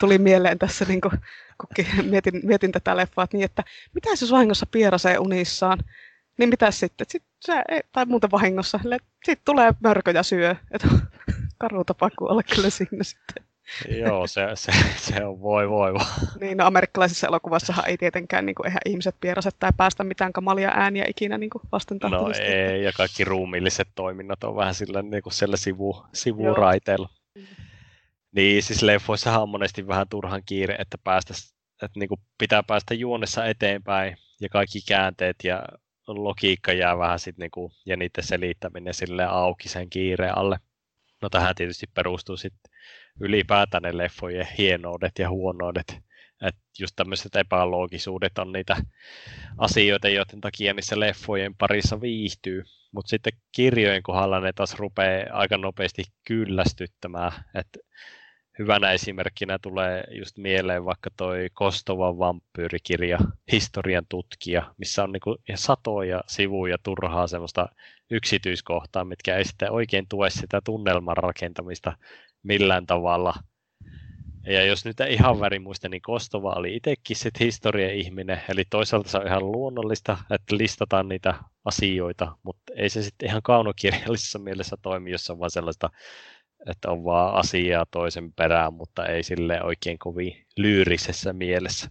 tuli mieleen tässä, niin kun mietin tätä leffaa, että, niin, että mitä se vahingossa pierasee unissaan, niin mitä sitten, tai muuten vahingossa, sitten tulee mörkö ja syö, että karu tapa kuolla kyllä siinä sitten. Joo, se on voi. Niin, no, amerikkalaisessa elokuvassahan ei tietenkään, niin kuin, eihän ihmiset pieraset tai päästä mitään kamalia ääniä ikinä niin vastentahtoisesti. No ei, ja kaikki ruumiilliset toiminnat on vähän sillä, niin kuin siellä sivuraiteilla. Niin, siis leffoissahan on monesti vähän turhan kiire, että, niin kuin pitää päästä juonessa eteenpäin, ja kaikki käänteet ja logiikka jää vähän sitten, niin kuin, ja niiden selittäminen silleen auki sen kiireen alle. No tähän tietysti perustuu sitten ylipäätään ne leffojen hienoudet ja huonoudet. Että just tämmöiset epäloogisuudet on niitä asioita, joiden takia niissä leffojen parissa viihtyy. Mutta sitten kirjojen kohdalla ne taas rupeaa aika nopeasti kyllästyttämään. Et hyvänä esimerkkinä tulee just mieleen vaikka toi Kostovan vampyyrikirja, Historian tutkija, missä on niinku satoja sivuja turhaa semmoista yksityiskohtaa, mitkä ei sitten oikein tue sitä tunnelman rakentamista millään tavalla. Ja jos nyt ihan värin muista, niin Kostova oli itsekin sitten historia-ihminen, eli toisaalta se on ihan luonnollista, että listataan niitä asioita, mutta ei se sitten ihan kaunokirjallisessa mielessä toimi, jos on vaan sellaista, että on vaan asiaa toisen perään, mutta ei sille oikein kovin lyyrisessä mielessä.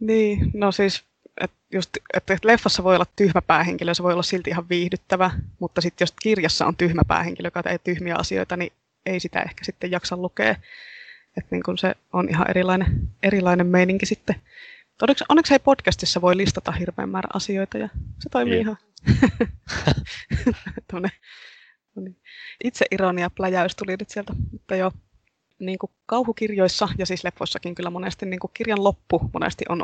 Niin, no siis, että leffassa voi olla tyhmä päähenkilö, se voi olla silti ihan viihdyttävä, mutta sitten jos kirjassa on tyhmä päähenkilö, joka ei tyhmiä asioita, niin ei sitä ehkä sitten jaksa lukea. Että niin kun se on ihan erilainen meininki sitten. Onneksi ei podcastissa voi listata hirveän määrä asioita ja se toimii ihan. Itse ironia pläjäys tuli nyt sieltä, mutta joo. Niin kuin kauhukirjoissa ja siis leffoissakin kyllä monesti niin kuin kirjan loppu monesti on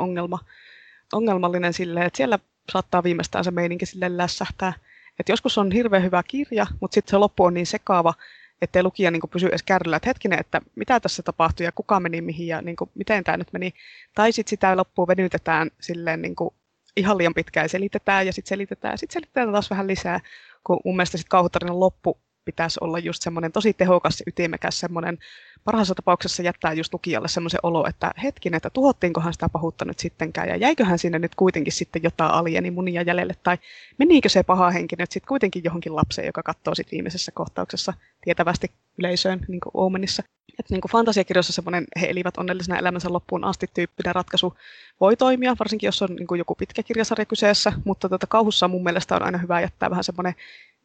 ongelmallinen silleen, että siellä saattaa viimeistään se meininki silleen lässähtää. Että joskus on hirveän hyvä kirja, mutta sitten se loppu on niin sekaava, ettei lukija niin kuin pysy edes kärryllä, että hetkinen, että mitä tässä tapahtui ja kuka meni mihin ja niin kuin, miten tämä nyt meni. Tai sitten sitä loppuun venytetään silleen niin kuin ihan liian pitkään ja selitetään ja sitten selitetään ja sitten selitetään taas vähän lisää. Kun mun mielestä sitten kauhutarinan loppu pitäisi olla just semmoinen tosi tehokas ja ytimekäs semmoinen. Parhaassa tapauksessa jättää just lukijalle semmoisen olo, että hetkinen, että tuhottiinkohan sitä pahuutta nyt sittenkään ja jäiköhän siinä nyt kuitenkin sitten jotain alienimunia jäljelle tai menikö se paha henki nyt sitten kuitenkin johonkin lapseen, joka katsoo sitten viimeisessä kohtauksessa tietävästi yleisöön, niin kuin Omenissa. Että niin kuin fantasiakirjoissa semmoinen he elivät onnellisena elämänsä loppuun asti -tyyppinen ratkaisu voi toimia, varsinkin jos on niin kuin joku pitkä kirjasarja kyseessä, mutta kauhussa mun mielestä on aina hyvä jättää vähän semmoinen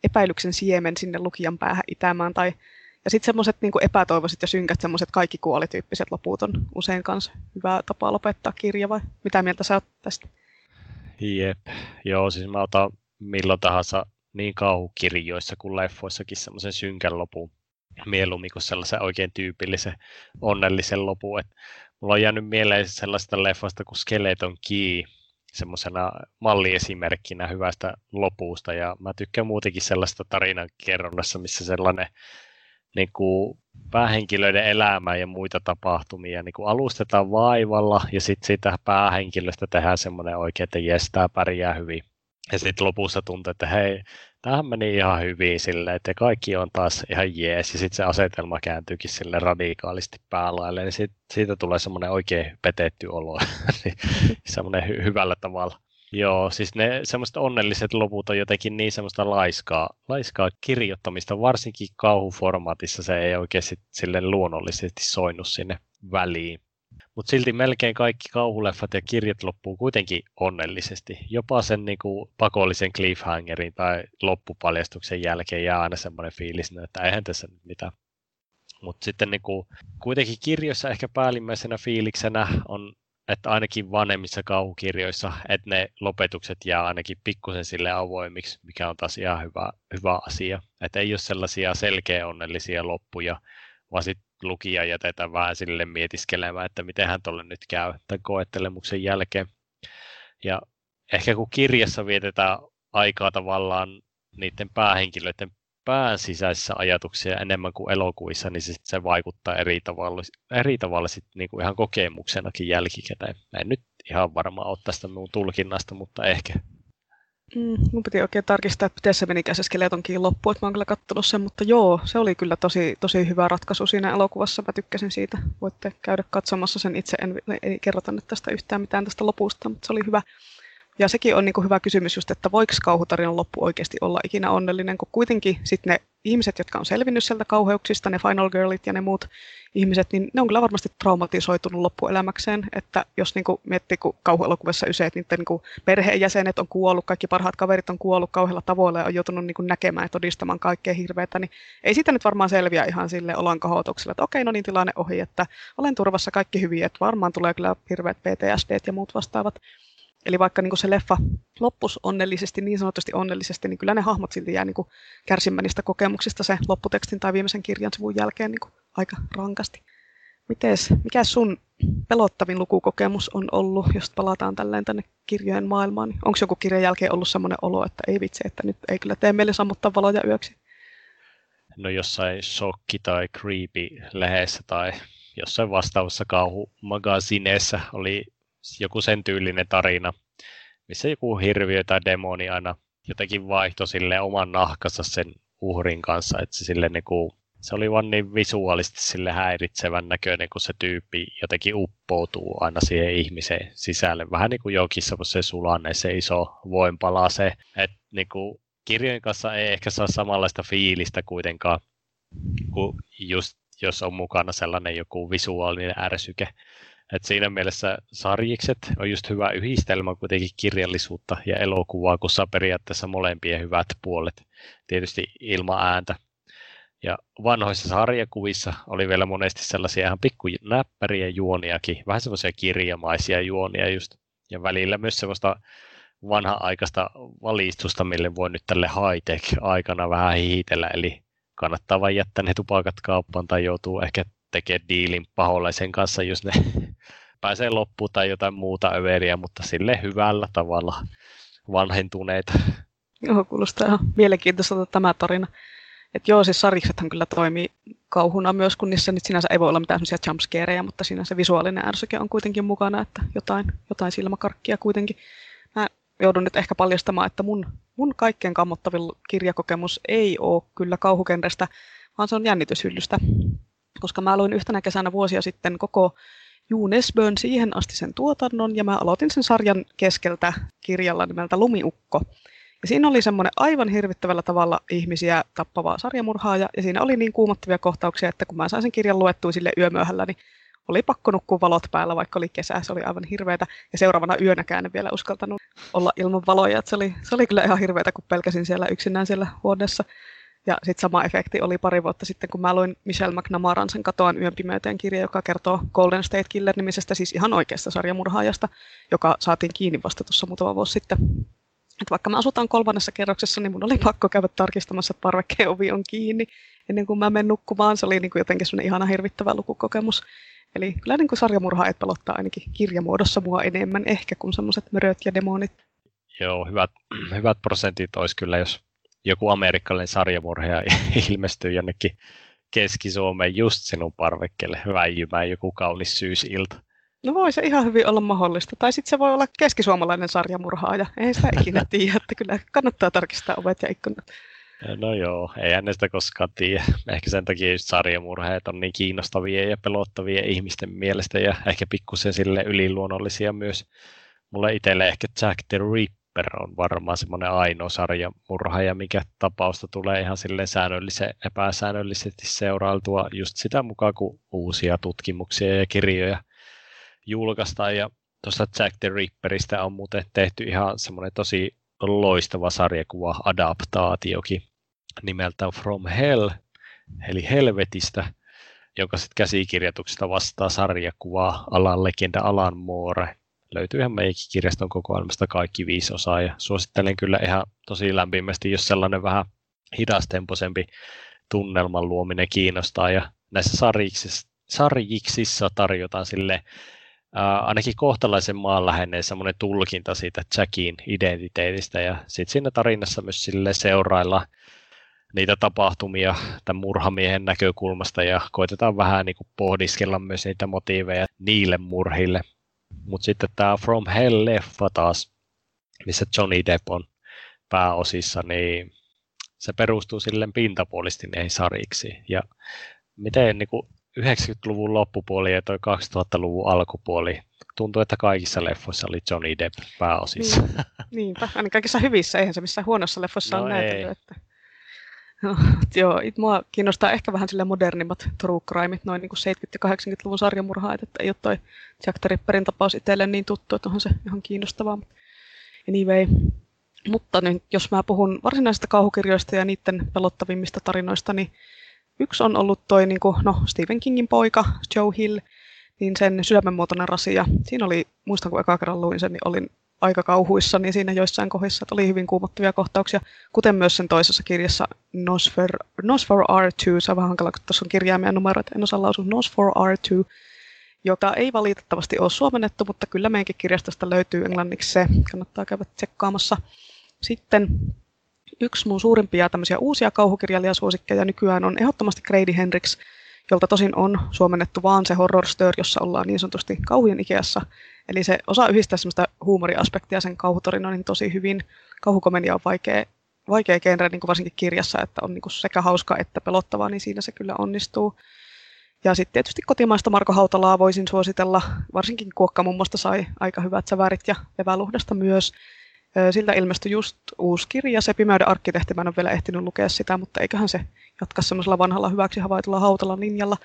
epäilyksen siemen sinne lukijan päähän itämään tai ja sitten semmoiset niin kuin epätoivoiset ja synkät, semmoiset kaikki kuoli-tyyppiset loput on usein kanssa hyvä tapa lopettaa kirja, vai mitä mieltä sä oot tästä? Jep, joo, siis mä otan milloin tahansa niin kauhukirjoissa kuin leffoissakin semmoisen synkän lopun mieluummin kuin sellaisen oikein tyypillisen onnellisen lopun. Et mulla on jäänyt mieleen sellaista leffasta kuin Skeleton Key semmoisena malliesimerkkinä hyvästä lopusta, ja mä tykkään muutenkin sellaista tarinankerronnassa, missä sellainen niin kuin päähenkilöiden elämää ja muita tapahtumia niin kuin alustetaan vaivalla ja sitten siitä päähenkilöstä tehdään semmoinen oikein, että jes, tämä pärjää hyvin. Ja sitten lopussa tuntuu, että hei, tämähän meni ihan hyvin silleen, että kaikki on taas ihan jees. Ja sitten se asetelma kääntyykin sille radikaalisti päälailleen, niin siitä tulee semmoinen oikein petetty olo, semmoinen hyvällä tavalla. Joo, siis ne semmoiset onnelliset loput on jotenkin niin semmoista laiskaa kirjoittamista, varsinkin kauhuformaatissa se ei oikein sille luonnollisesti soinut sinne väliin. Mutta silti melkein kaikki kauhuleffat ja kirjat loppuu kuitenkin onnellisesti. Jopa sen niinku pakollisen cliffhangerin tai loppupaljastuksen jälkeen jää aina semmoinen fiilis, että eihän tässä nyt mitään. Mutta sitten niinku, kuitenkin kirjoissa ehkä päällimmäisenä fiiliksenä on, että ainakin vanhemmissa kauhukirjoissa, että ne lopetukset jää ainakin pikkusen sille avoimiksi, mikä on taas ihan hyvä asia. Että ei ole sellaisia selkeä onnellisia loppuja, vaan sitten lukija jätetään vähän sille mietiskelemään, että mitenhän tolle nyt käy tämän koettelemuksen jälkeen. Ja ehkä kun kirjassa vietetään aikaa tavallaan niiden päähenkilöiden pääsisäisissä ajatuksia enemmän kuin elokuvissa, niin se vaikuttaa eri tavalla sit niinku ihan kokemuksenakin jälkikäteen. Mä en nyt ihan varmaan ole tästä minun tulkinnasta, mutta ehkä. Mun piti oikein tarkistaa, että miten se menikään se Skeletonkin loppuun, että mä oon kyllä kattonut sen, mutta joo, se oli kyllä tosi hyvä ratkaisu siinä elokuvassa, mä tykkäsin siitä. Voitte käydä katsomassa sen itse, en kerrota nyt tästä yhtään mitään tästä lopusta, mutta se oli hyvä. Ja sekin on niin kuin hyvä kysymys just, että voiko kauhutarinan loppu oikeasti olla ikinä onnellinen, kun kuitenkin sitten ne ihmiset, jotka on selvinnyt sieltä kauheuksista, ne Final Girlit ja ne muut ihmiset, niin ne on kyllä varmasti traumatisoitunut loppuelämäkseen, että jos niin kuin miettii, kun kauhuelokuvissa usein niiden niin kuin perheenjäsenet on kuollut, kaikki parhaat kaverit on kuollut kauhealla tavoilla ja on joutunut niin kuin näkemään ja todistamaan kaikkea hirveätä, niin ei siitä nyt varmaan selviä ihan sille olan kahoitukselle, että okei, no niin tilanne ohi, että olen turvassa kaikki hyviä, että varmaan tulee kyllä hirveät PTSDt ja muut vastaavat. Eli vaikka niin kuin se leffa loppuisi onnellisesti, niin sanotusti onnellisesti, niin kyllä ne hahmot silti jää niin kuin kärsimään niistä kokemuksista se lopputekstin tai viimeisen kirjan sivun jälkeen niin kuin aika rankasti. Mikä sun pelottavin lukukokemus on ollut, jos palataan tälleen tänne kirjojen maailmaan? Niin onko joku kirjan jälkeen ollut sellainen olo, että ei vitsi, että nyt ei kyllä tee meille sammuttaa valoja yöksi? No jossain shokki- tai creepy-lehdessä tai jossain vastaavassa kauhumagasineessa oli joku sen tyylinen tarina, missä joku hirviö tai demoni aina jotenkin vaihtoi silleen oman nahkansa sen uhrin kanssa, että se oli vaan niin visuaalisesti sille häiritsevän näköinen, kun se tyyppi jotenkin uppoutuu aina siihen ihmiseen sisälle. Vähän niin kuin jokissa, kun se sulanee, se iso voinpalasee. Niinku, kirjojen kanssa ei ehkä saa samanlaista fiilistä kuitenkaan, kuin just jos on mukana sellainen joku visuaalinen ärsyke. Et siinä mielessä sarjikset on just hyvä yhdistelmä kuitenkin kirjallisuutta ja elokuvaa, kun saa periaatteessa molempien hyvät puolet, tietysti ilman ääntä. Ja vanhoissa sarjakuvissa oli vielä monesti sellaisia ihan pikkunäppäriä juoniakin, vähän semmoisia kirjamaisia juonia just. Ja välillä myös semmoista vanha-aikaista valistusta, mille voi nyt tälle high-tech-aikana vähän hiitellä, eli kannattaa vain jättää ne tupakat kauppaan tai joutuu ehkä tekee diilin paholaisen kanssa, jos ne pääsee loppuun tai jotain muuta överiä, mutta sille hyvällä tavalla vanhentuneita. Joo, kuulostaa ihan mielenkiintoista tämä tarina. Että joo, siis sarjiksethan kyllä toimii kauhuna myös, kun niissä nyt sinänsä ei voi olla mitään semmoisia jumpscareja, mutta siinä se visuaalinen ärsyke on kuitenkin mukana, että jotain silmäkarkkia kuitenkin. Mä joudun nyt ehkä paljastamaan, että mun kaikkein kammottavin kirjakokemus ei ole kyllä kauhukenrestä, vaan se on jännityshyllystä. Koska mä luin yhtenä kesänä vuosia sitten koko Jo Nesbøn siihen asti sen tuotannon, ja mä aloitin sen sarjan keskeltä kirjalla nimeltä Lumiukko. Ja siinä oli semmoinen aivan hirvittävällä tavalla ihmisiä tappava sarjamurhaaja, ja siinä oli niin kuumottavia kohtauksia, että kun mä sain sen kirjan luettua sille yömyöhällä, niin oli pakko nukkua valot päällä, vaikka oli kesä, se oli aivan hirveätä. Ja seuraavana yönäkään en vielä uskaltanut olla ilman valoja, että se oli kyllä ihan hirveätä, kun pelkäsin siellä yksinään siellä huoneessa. Ja sitten sama efekti oli pari vuotta sitten, kun mä luin Michelle McNamaran sen Katoan yön pimeyteen -kirja, joka kertoo Golden State Killer-nimisestä, siis ihan oikeasta sarjamurhaajasta, joka saatiin kiinni vasta tuossa muutama vuosi sitten. Et vaikka mä asutaan 3. kerroksessa, niin mun oli pakko käydä tarkistamassa, että parvekkeen ovi on kiinni ennen kuin mä menen nukkumaan. Se oli niin kuin jotenkin sellainen ihana hirvittävä lukukokemus. Eli kyllä niin kuin sarjamurhaajat pelottaa ainakin kirjamuodossa mua enemmän ehkä kuin semmoiset möröt ja demonit. Joo, hyvät prosentit olisi kyllä, jos joku amerikkalainen sarjamurhaaja ilmestyy jonnekin Keski-Suomeen just sinun parvekkeelle väijymään joku kaunis syysilta. No voi se ihan hyvin olla mahdollista. Tai sitten se voi olla keskisuomalainen sarjamurhaaja. Ei sitä ikinä tiedä, että kyllä kannattaa tarkistaa ovet ja ikkunat. No joo, eihän ne sitä koskaan tiedä. Ehkä sen takia just sarjamurheet on niin kiinnostavia ja pelottavia ihmisten mielestä ja ehkä pikkusen sille yliluonnollisia myös. Mulle itselle ehkä Jack the Ripper on varmaan semmoinen ainoa sarjamurhaaja, mikä tapausta tulee ihan silleen epäsäännöllisesti seurailtua just sitä mukaan, kun uusia tutkimuksia ja kirjoja julkaistaan. Ja tuosta Jack the Ripperistä on muuten tehty ihan semmoinen tosi loistava sarjakuva-adaptaatiokin nimeltä From Hell, eli Helvetistä, joka sitten käsikirjoituksesta vastaa sarjakuvaa alan legenda Alan Moore. Löytyy ihan meidänkin kirjaston kokoelmasta kaikki 5 osaa, ja suosittelen kyllä ihan tosi lämpimästi, jos sellainen vähän hidastempoisempi tunnelman luominen kiinnostaa. Ja näissä sarjiksissa tarjotaan sille ainakin kohtalaisen maanläheinen semmoinen tulkinta siitä Jackin identiteetistä, ja sitten siinä tarinassa myös sille seurailla niitä tapahtumia tämän murhamiehen näkökulmasta ja koitetaan vähän niin kuin pohdiskella myös niitä motiiveja niille murhille. Mutta sitten tämä From Hell-leffa taas, missä Johnny Depp on pääosissa, niin se perustuu silleen pintapuolisesti näihin sariksi. Ja miten niin kuin 90-luvun loppupuoli ja toi 2000-luvun alkupuoli, tuntuu, että kaikissa leffoissa oli Johnny Depp pääosissa. Niin. Niinpä, ainakin kaikissa hyvissä, eihän se missään huonossa leffossa on näytellyt. Että... No, joo, mua kiinnostaa ehkä vähän sille modernimmat true crimeit, noin niin kuin 70- ja 80-luvun sarjamurhaajat, että ei ole toi Jack the Ripperin tapaus itselle niin tuttu, että onhan se ihan kiinnostavaa. Anyway. Mutta nyt, jos mä puhun varsinaisista kauhukirjoista ja niiden pelottavimmista tarinoista, niin yksi on ollut toi niin kuin, no, Stephen Kingin poika, Joe Hill, niin sen Sydämenmuotoinen rasia. Siinä oli, muistan kun ekaa kerran luin sen, niin olin aika kauhuissa, niin siinä joissain kohdissa oli hyvin kuumottavia kohtauksia, kuten myös sen toisessa kirjassa Nosferatu, se on vähän hankala, kun tässä on kirjaimia numeroita, en osaa lausua Nosferatu, jota ei valitettavasti ole suomennettu, mutta kyllä meidänkin kirjastosta löytyy englanniksi se, kannattaa käydä tsekkaamassa. Sitten yksi mun suurimpia tämmöisiä uusia kauhukirjailijasuosikkeja nykyään on ehdottomasti Grady Hendrix, jolta tosin on suomennettu vaan se horror story, jossa ollaan niin sanotusti kauhujen ikeassa. Eli se osaa yhdistää semmoista huumoriaspektia sen kauhutarinoihin tosi hyvin. Kauhukomedia on vaikea genre, niin kuin varsinkin kirjassa, että on niin kuin sekä hauska että pelottavaa, niin siinä se kyllä onnistuu. Ja sitten tietysti kotimaista Marko Hautalaa voisin suositella. Varsinkin Kuokkamummosta sai aika hyvät sävärit ja Eväluhdasta myös. Siltä ilmestyi just uusi kirja, se Pimeyden arkkitehti, mä en ole vielä ehtinyt lukea sitä, mutta eiköhän se jatka semmoisella vanhalla hyväksi havaitulla Hautalan linjalla.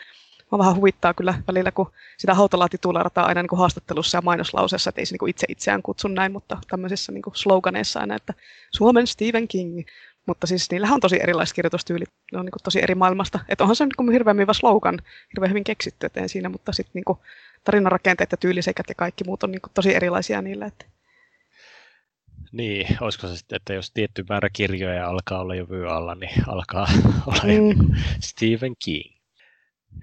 Mä vähän huvittaa kyllä välillä, kun sitä Hautalaa tituleerataan aina niin kuin haastattelussa ja mainoslauseessa, että ei se niin kuin itse itseään kutsu näin, mutta tämmöisissä niin kuin sloganeissa aina, että Suomen Stephen King. Mutta siis niillähän on tosi erilaiset kirjoitustyylit, ne on niin kuin tosi eri maailmasta. Että onhan se niin kuin hirveän hyvä slogan, hirveän hyvin keksitty eteen siinä, mutta sitten niin kuin tarinarakenteet ja tyyliseikät ja kaikki muut on niin kuin tosi erilaisia niillä, että niin, olisiko se sitten, että jos tietty määrä kirjoja alkaa olla jo vyön alla, niin alkaa olla joku Stephen King.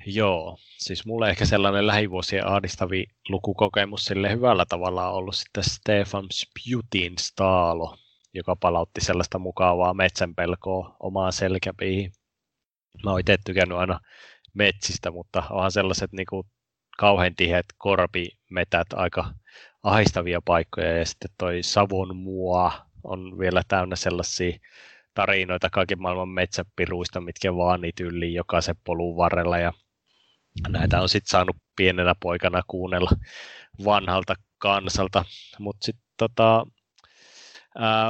Joo, siis mulle ehkä sellainen lähivuosien ahdistavi lukukokemus sille hyvällä tavalla on ollut sitten Stefan Spjutin Staalo, joka palautti sellaista mukavaa metsänpelkoa omaan selkäpiihin. Mä oon itse tykännyt aina metsistä, mutta onhan sellaiset niin kuin kauhean tiheät korpimetät aika ahistavia paikkoja, ja sitten toi Savon mua on vielä täynnä sellaisia tarinoita kaiken maailman metsäpiruista, mitkä vaan niitä yli jokaisen polun varrella, ja näitä on sitten saanut pienenä poikana kuunnella vanhalta kansalta, mutta sitten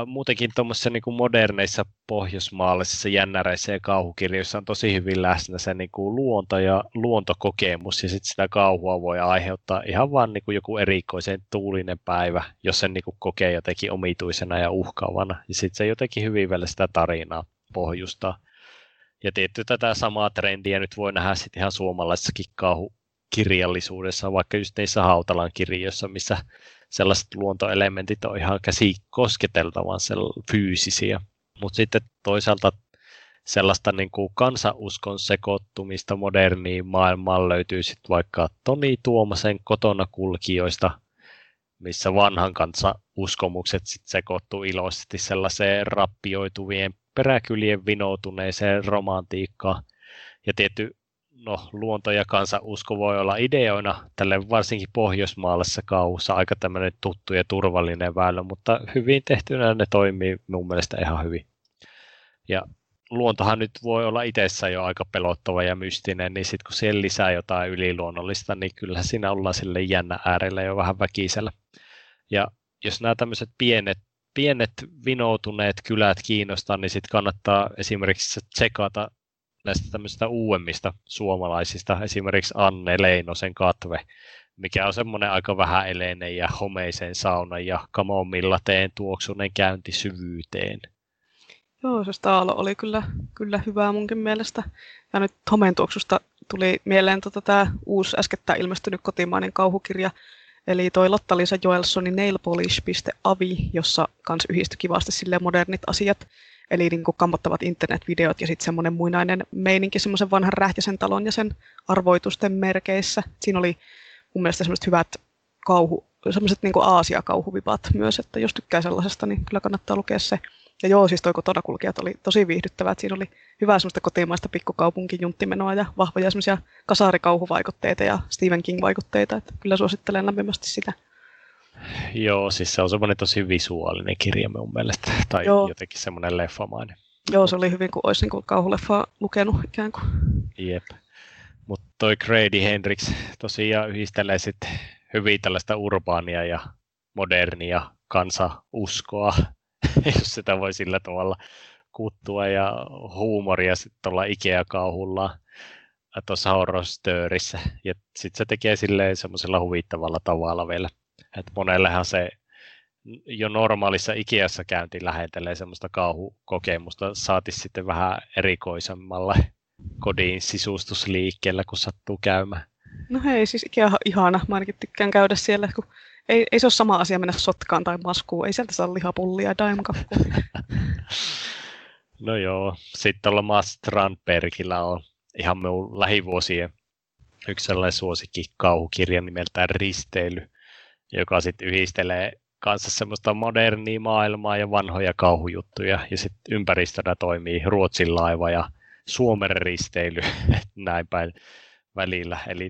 muutenkin tuommoisissa niinku moderneissa pohjoismaalaisissa jännäreissä ja kauhukirjoissa on tosi hyvin läsnä se niinku luonto ja luontokokemus, ja sitten sitä kauhua voi aiheuttaa ihan vaan niinku joku erikoisen tuulinen päivä, jos sen niinku kokee jotenkin omituisena ja uhkaavana, ja sitten se jotenkin hyvin vielä sitä tarinaa pohjustaa. Ja tietty tätä samaa trendiä nyt voi nähdä sitten ihan suomalaisessakin kauhukirjallisuudessa, vaikka just niissä Hautalan kirjoissa, missä sellaiset luontoelementit on ihan käsikosketeltavan fyysisiä, mutta sitten toisaalta sellaista niin kuin kansanuskon sekoittumista moderniin maailmaan löytyy sitten vaikka Toni Tuomasen Kotona kulkijoista, missä vanhan kansanuskomukset sitten sekoittuu iloisesti sellaiseen rappioituvien peräkylien vinoutuneeseen romantiikkaan, ja tietty luonto ja kansanusko voi olla ideoina tälle varsinkin pohjoismaalaisessa kauhussa aika tämmöinen tuttu ja turvallinen väylä, mutta hyvin tehtynä ne toimii mun mielestä ihan hyvin. Ja luontohan nyt voi olla itsessään jo aika pelottava ja mystinen, niin sitten kun siihen lisää jotain yliluonnollista, niin kyllähän siinä ollaan sille jännä äärellä jo vähän väkisellä. Ja jos nämä tämmöiset pienet vinoutuneet kylät kiinnostaa, niin sitten kannattaa esimerkiksi tsekata näistä tämmöisistä uudemmista suomalaisista, esimerkiksi Anne Leinosen Katve, mikä on semmoinen aika vähäeleinen ja homeisen saunan ja kamomillateen tuoksunen käynti syvyyteen. Joo, se Staalo oli kyllä hyvää munkin mielestä. Ja nyt homentuoksusta tuli mieleen tämä uusi äskettäin ilmestynyt kotimainen kauhukirja, eli toi Lotta-Liisa Joelsonin nailpolish.avi, jossa kans yhdistyi kivasti silleen modernit asiat. Eli niin kuin kammottavat internetvideot ja sitten semmoinen muinainen meininki semmoisen vanhan rähjäsen talon ja sen arvoitusten merkeissä. Siinä oli mun mielestä semmoiset hyvät semmoiset niin kuin Aasia-kauhuvipat myös, että jos tykkää sellaisesta, niin kyllä kannattaa lukea se. Ja joo, siis toi Kotonakulkijat oli tosi viihdyttävää. Siinä oli hyvää semmoista kotimaista pikkukaupunkin junttimenoa ja vahvoja semmoisia kasarikauhuvaikutteita ja Stephen King-vaikutteita. Että kyllä suosittelen lämpimästi sitä. Joo, siis se on semmoinen tosi visuaalinen kirja mun mielestä. Tai joo, jotenkin semmoinen leffamainen. Joo, se oli hyvin, kun olisi niin kauhuleffaa lukenut ikään kuin. Jep. Mutta toi Grady Hendrix tosiaan yhdistelee sitten hyvin tällaista urbaania ja modernia kansauskoa, jos sitä voi sillä tavalla kuttua, ja huumoria sitten tuolla Ikea-kauhulla tuossa horror-stöörissä. Ja sitten se tekee silleen semmoisella huvittavalla tavalla vielä. Että monellehan se jo normaalissa Ikeassa käynti lähentelee semmoista kauhukokemusta, saati sitten vähän erikoisemmalla kodin sisustusliikkeellä, kun sattuu käymään. No hei, siis Ikea on ihana. Mä ainakin tykkään käydä siellä, kun ei se ole sama asia mennä Sotkaan tai Maskuun. Ei sieltä saa lihapullia ja daimkakkua. No joo. Sitten tuolla Mastranbergillä on ihan minun lähivuosien yksi sellainen suosikki kauhukirja nimeltään Risteily, joka sitten yhdistelee kanssa semmoista modernia maailmaa ja vanhoja kauhujuttuja. Ja sitten ympäristönä toimii Ruotsin laiva ja Suomen risteily näin päin välillä. Eli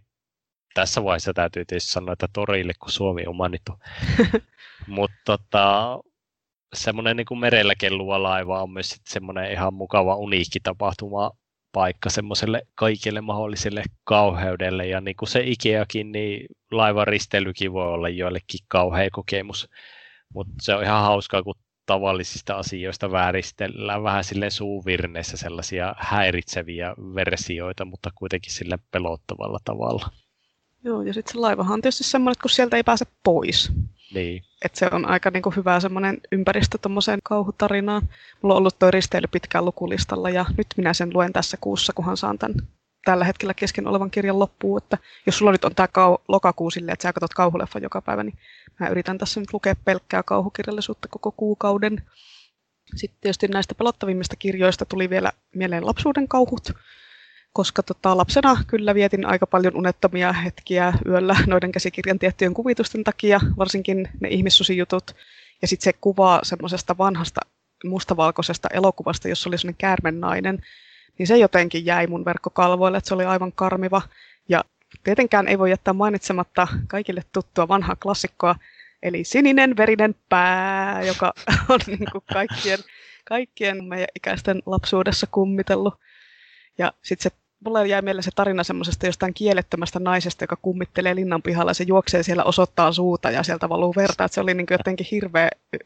tässä vaiheessa täytyy tietysti sanoa, että torille, kun Suomi on mainittu. Mutta semmoinen niin kuin merellä kelluva laiva on myös semmoinen ihan mukava uniikki tapahtumapaikka semmoiselle kaikille mahdolliselle kauheudelle. Ja niin kuin se Ikeakin, niin laivan risteilykin voi olla joillekin kauhea kokemus. Mutta se on ihan hauskaa, kun tavallisista asioista vääristellään vähän silleen suuvirneissä sellaisia häiritseviä versioita, mutta kuitenkin sille pelottavalla tavalla. Joo, ja sitten se laivahan on tietysti semmoinen, että kun sieltä ei pääse pois. Niin. Että se on aika niinku hyvä semmoinen ympäristö tommoseen kauhutarinaan. Mulla on ollut toi risteily pitkään lukulistalla, ja nyt minä sen luen tässä kuussa, kunhan saan tämän tällä hetkellä kesken olevan kirjan loppuun. Että jos sulla nyt on tämä lokakuu silleen, että sä katsot kauhuleffan joka päivä, niin mä yritän tässä nyt lukea pelkkää kauhukirjallisuutta koko kuukauden. Sitten tietysti näistä pelottavimmista kirjoista tuli vielä mieleen lapsuuden kauhut. Koska lapsena kyllä vietin aika paljon unettomia hetkiä yöllä noiden käsikirjan tiettyjen kuvitusten takia, varsinkin ne ihmissusijutut. Ja sitten se kuva semmoisesta vanhasta mustavalkoisesta elokuvasta, jossa oli semmoinen käärmennainen, niin se jotenkin jäi mun verkkokalvoille, että se oli aivan karmiva. Ja tietenkään ei voi jättää mainitsematta kaikille tuttua vanhaa klassikkoa, eli Sininen verinen pää, joka on niin kuin kaikkien meidän ikäisten lapsuudessa kummitellut. Ja sitten mulle jäi mieleen se tarina semmoisesta jostain kiellettömästä naisesta, joka kummittelee linnan pihalla ja se juoksee siellä osoittaa suuta ja sieltä valuu verta. Et se oli niin jotenkin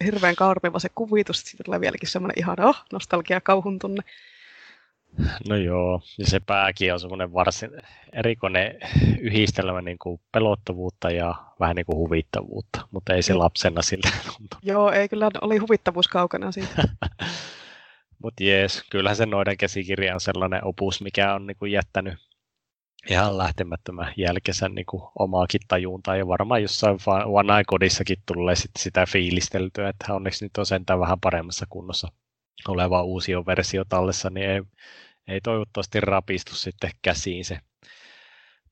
hirveän karmiva se kuvitus, että siitä tulee vieläkin semmoinen ihana nostalgia kauhun tunne. No joo, ja se pääkin on semmoinen varsin erikoinen yhdistelmä niin kuin pelottavuutta ja vähän niin kuin huvittavuutta, mutta ei se lapsena siltä tuntunut. Joo, ei kyllä oli huvittavuus kaukana siitä. Mutta jees, kyllähän se noiden käsikirja on sellainen opus, mikä on niinku jättänyt ihan lähtemättömän jälkensä niinku omaakin tajuntaan. Ja varmaan jossain vanhainkodissakin tulee sit sitä fiilisteltyä, että onneksi nyt on sentään vähän paremmassa kunnossa oleva uusioversio tallessa, niin ei toivottavasti rapistu sitten käsiin se.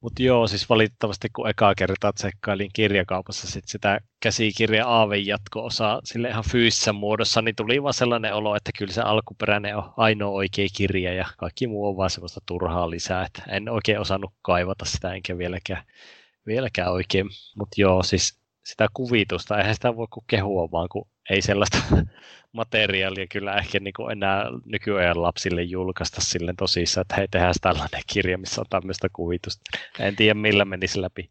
Mutta joo, siis valitettavasti kun ekaa kertaa tsekkailin kirjakaupassa sit sitä käsikirja Aaven jatko-osaa sille ihan fyysisessä muodossa, niin tuli vaan sellainen olo, että kyllä se alkuperäinen on ainoa oikea kirja ja kaikki muu on vaan semmoista turhaa lisää. Et en oikein osannut kaivata sitä, enkä vieläkään oikein. Mutta joo, siis sitä kuvitusta, eihän sitä voi kuin kehua vaan, kun ei sellaista materiaalia kyllä ehkä niinku enää nykyajan lapsille julkaista silleen tosissaan, että hei, tehdään tällainen kirja, missä on tämmöistä kuvitusta. En tiedä, millä menisi läpi.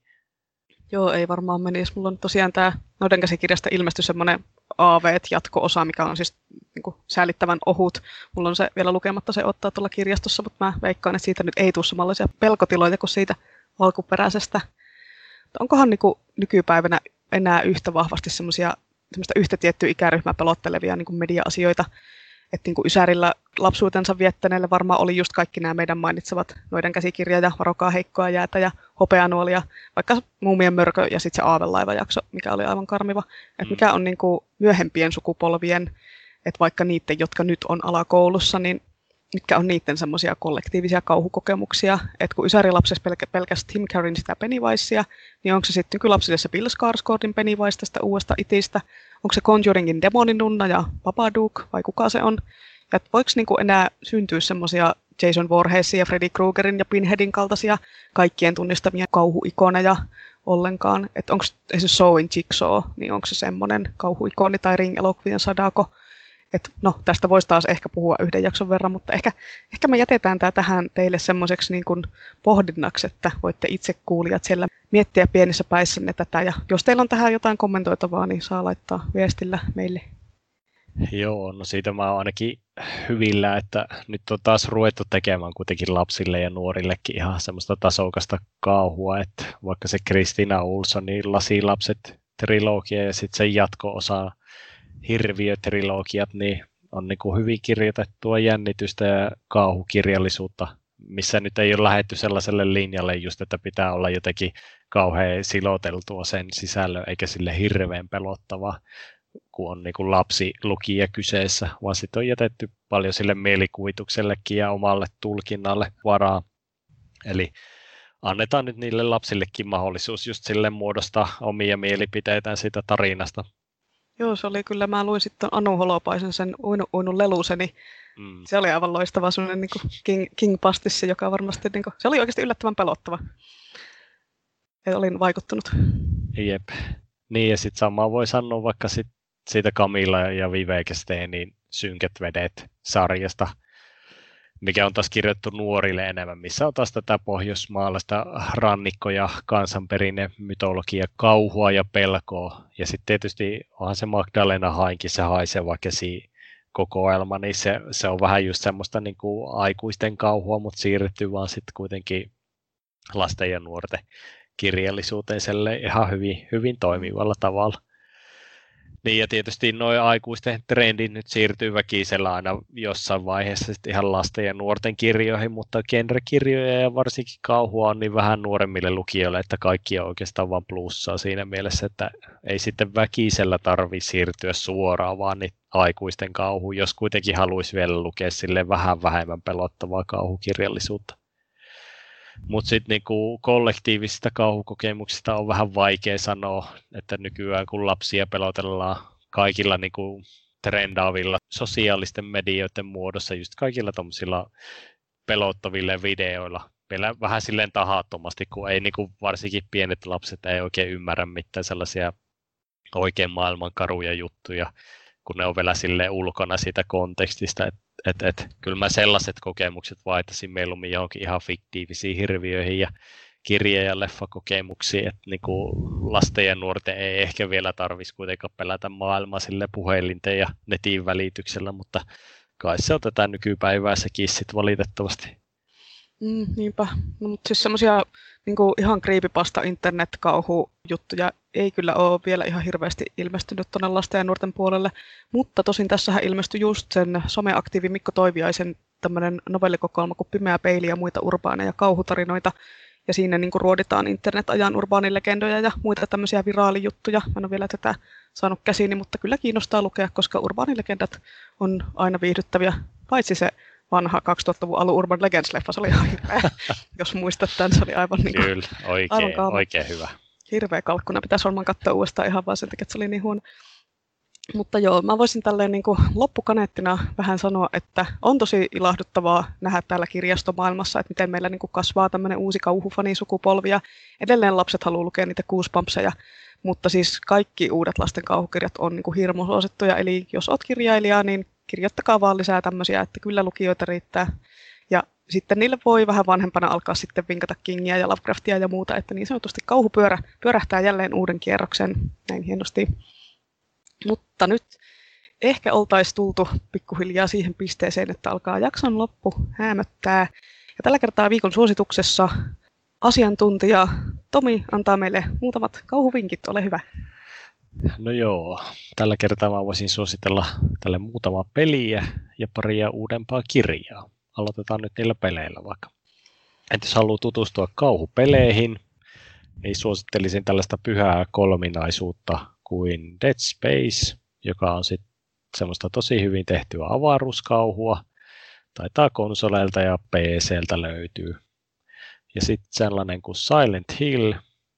Joo, ei varmaan menisi. Mulla on tosiaan tämä noiden käsikirjasta ilmestyi semmoinen AV-jatko-osa, mikä on siis niinku säälittävän ohut. Mulla on se vielä lukematta, se ottaa tuolla kirjastossa, mutta mä veikkaan, että siitä nyt ei tule samanlaisia pelkotiloja kuin siitä alkuperäisestä. Onkohan niinku nykypäivänä enää yhtä vahvasti semmoista yhtä tiettyä ikäryhmää pelottelevia niin kuin media-asioita. Että niin kuin Ysärillä lapsuutensa viettäneille varmaan oli just kaikki nämä meidän mainitsevat noiden käsikirja ja Varokaa heikkoa jäätä ja Hopeanuolia, vaikka Muumien mörkö ja sitten se Aavelaiva-jakso, mikä oli aivan karmiva. Että mikä on niin kuin myöhempien sukupolvien, että vaikka niiden, jotka nyt on alakoulussa, niin mitkä on niiden semmoisia kollektiivisia kauhukokemuksia, että kun ysärilapsessa pelkäsi Tim Carreyn sitä Pennywicea, niin onko se sitten nykylapsille se Bill Skarsgårdin Pennywise tästä uudesta itistä, onko se Conjuringin demoninunna ja Babadook, vai kuka se on, ja voiko niinku enää syntyä semmoisia Jason Voorheesin ja Freddy Kruegerin ja Pinheadin kaltaisia kaikkien tunnistamia kauhuikoneja ollenkaan, että onko esimerkiksi Showin Jigsaw, niin onko se semmoinen kauhuikoni tai Ring-elokuvien Sadako. Et no, tästä voisi taas ehkä puhua yhden jakson verran, mutta ehkä me jätetään tämä tähän teille semmoiseksi niin kuin pohdinnaksi, että voitte itse kuulijat siellä miettiä pienissä päissänne tätä. Ja jos teillä on tähän jotain kommentoitavaa, niin saa laittaa viestillä meille. Joo, no siitä mä oon ainakin hyvillä, että nyt on taas ruvettu tekemään kuitenkin lapsille ja nuorillekin ihan semmoista tasokasta kauhua, että vaikka se Kristina Olsonin Lasilapset trilogia ja sitten sen jatko-osa Hirviötrilogiat, niin on niin kuin hyvin kirjoitettua jännitystä ja kauhukirjallisuutta, missä nyt ei ole lähdetty sellaiselle linjalle just, että pitää olla jotenkin kauhean siloteltua sen sisällön, eikä sille hirveän pelottavaa, kun on niin kuin lapsilukija kyseessä, vaan sitten on jätetty paljon sille mielikuvituksellekin ja omalle tulkinnalle varaa. Eli annetaan nyt niille lapsillekin mahdollisuus just sille muodostaa omia mielipiteitään siitä tarinasta. Joo, se oli kyllä. Mä luin sitten Anu Holopaisen sen Uinun leluseni. Mm. Se oli aivan loistava semmoinen niin King-pastissi, joka varmasti, niin kuin, se oli oikeasti yllättävän pelottava. Ja olin vaikuttunut. Jep. Niin ja sitten samaa voi sanoa vaikka siitä Kamila ja Vivekesteenin Synkät vedet -sarjasta, mikä on taas kirjoitettu nuorille enemmän, missä on taas tätä pohjoismaalaista rannikko- ja kansanperinne mytologia, kauhua ja pelkoa. Ja sitten tietysti onhan se Magdalena Haigin se Haiseva käsi-kokoelma, niin se on vähän just semmoista niin kuin aikuisten kauhua, mutta siirretty vaan sitten kuitenkin lasten ja nuorten kirjallisuuteen selle ihan hyvin toimivalla tavalla. Niin ja tietysti nuo aikuisten trendit nyt siirtyy väkisellä aina jossain vaiheessa sitten ihan lasten ja nuorten kirjoihin, mutta genrekirjoja ja varsinkin kauhua on niin vähän nuoremmille lukijoille, että kaikki on oikeastaan vaan plussaa siinä mielessä, että ei sitten väkisellä tarvitse siirtyä suoraan vaan niitä aikuisten kauhuun, jos kuitenkin haluaisi vielä lukea sille vähän vähemmän pelottavaa kauhukirjallisuutta. Mutta sitten niinku kollektiivisista kauhukokemuksista on vähän vaikea sanoa, että nykyään kun lapsia pelotellaan kaikilla niinku trendaavilla sosiaalisten medioiden muodossa, just kaikilla tuollaisilla pelottavilla videoilla, vielä vähän silleen tahattomasti, kun ei niinku varsinkin pienet lapset ei oikein ymmärrä mitään sellaisia oikein maailman karuja juttuja, kun ne on vielä silleen ulkona siitä kontekstista, että kyllä mä sellaiset kokemukset vaihtaisin mieluummin johonkin ihan fiktiivisiin hirviöihin ja kirje- ja leffakokemuksiin, että niinku lasten ja nuorten ei ehkä vielä tarvitsisi kuitenkaan pelätä maailmaa sille puhelinten ja netin välityksellä, mutta kai se on tätä nykypäivää sekin sit valitettavasti. Niinpä, no, mutta siis semmoisia niinku ihan creepypasta internet-kauhujuttuja ei kyllä ole vielä ihan hirveästi ilmestynyt tuonne lasten ja nuorten puolelle, mutta tosin tässähän ilmestyi just sen someaktiivi Mikko Toiviaisen tämmöinen novellikokoelma kuin Pimeä peili ja muita urbaaneja kauhutarinoita, ja siinä niinku ruoditaan internet-ajan urbaanilegendoja ja muita tämmöisiä viraalijuttuja. Mä en ole vielä tätä saanut käsiini, mutta kyllä kiinnostaa lukea, koska urbaanilegendat on aina viihdyttäviä, paitsi se vanha 2000-luvun alun Urban Legends-leffa, se oli ihan hirveä. Jos muistat tämän, se oli aivan niin kuin kyllä, oikein hyvä. Hirveä kalkkuna. Pitäisi varmaan katsoa uudestaan ihan vaan sen takia, että se oli niin huono. Mutta joo, mä voisin tälleen niin kuin loppukaneettina vähän sanoa, että on tosi ilahduttavaa nähdä täällä kirjastomaailmassa, että miten meillä niin kuin kasvaa tämmöinen uusi kauhufanisukupolvi. Ja edelleen lapset haluaa lukea niitä Goosebumpseja, mutta siis kaikki uudet lasten kauhukirjat on niin kuin hirmu suosittuja. Eli jos oot kirjailija, niin kirjoittakaa vaan lisää tämmöisiä, että kyllä lukijoita riittää. Ja sitten niille voi vähän vanhempana alkaa sitten vinkata Kingiä ja Lovecraftia ja muuta, että niin sanotusti kauhupyörä pyörähtää jälleen uuden kierroksen, näin hienosti. Mutta nyt ehkä oltaisiin tultu pikkuhiljaa siihen pisteeseen, että alkaa jakson loppu häämöttää. Ja tällä kertaa viikon suosituksessa asiantuntija Tomi antaa meille muutamat kauhuvinkit, ole hyvä. No joo, tällä kertaa mä voisin suositella tälle muutamaa peliä ja paria uudempaa kirjaa. Aloitetaan nyt niillä peleillä vaikka. Et jos haluaa tutustua kauhupeleihin, niin suosittelisin tällaista pyhää kolminaisuutta kuin Dead Space, joka on sitten semmoista tosi hyvin tehtyä avaruuskauhua. Taitaa konsoleilta ja PC:ltä löytyy. Ja sitten sellainen kuin Silent Hill,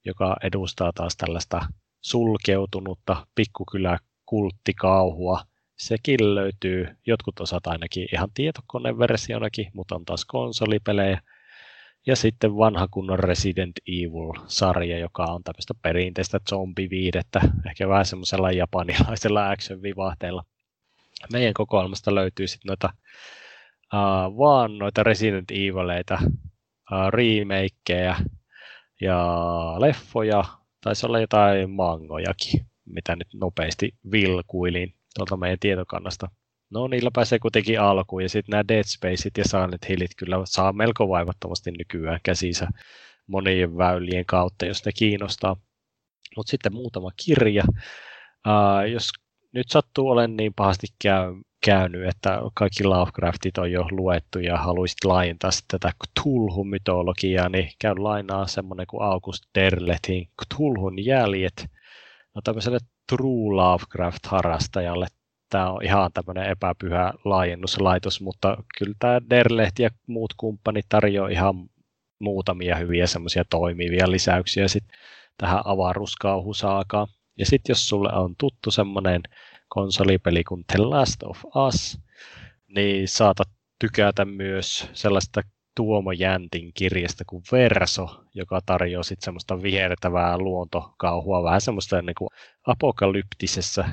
joka edustaa taas tällaista sulkeutunutta pikkukylä-kulttikauhua. Sekin löytyy, jotkut osat ainakin ihan tietokoneversionakin, mutta on taas konsolipelejä. Ja sitten vanha kunnon Resident Evil-sarja, joka on tämmöistä perinteistä zombiviidettä, ehkä vähän semmoisella japanilaisella action-vivahteella. Meidän kokoelmasta löytyy sitten noita, vaan noita Resident Evileitä, remakeja ja leffoja, taisi olla jotain mangojakin, mitä nyt nopeasti vilkuilin tuolta meidän tietokannasta. No niillä pääsee kuitenkin alkuun, ja sitten nämä Dead Spaceit ja Silent Hillit kyllä saa melko vaivattomasti nykyään käsinsä monien väylien kautta, jos ne kiinnostaa. Mutta sitten muutama kirja. Jos nyt sattuu olen niin pahasti käynyt, että kaikki Lovecraftit on jo luettu ja haluaisit laajentaa tätä Cthulhu-mytologiaa, niin käyn lainaa semmoinen kuin August Derlethin Cthulhun jäljet. No tämmöiselle True Lovecraft-harrastajalle tämä on ihan tämmöinen epäpyhä laajennuslaitos, mutta kyllä tämä Derleth ja muut kumppanit tarjoaa ihan muutamia hyviä semmoisia toimivia lisäyksiä sitten tähän avaruuskauhusaakaan. Ja sitten jos sulle on tuttu semmoinen konsolipeli kuin The Last of Us, niin saatat tykätä myös sellaista Tuomo Jäntin kirjasta kuin Verso, joka tarjoaa sitten semmoista vihertävää luontokauhua, vähän semmoista niin kuin apokalyptisessä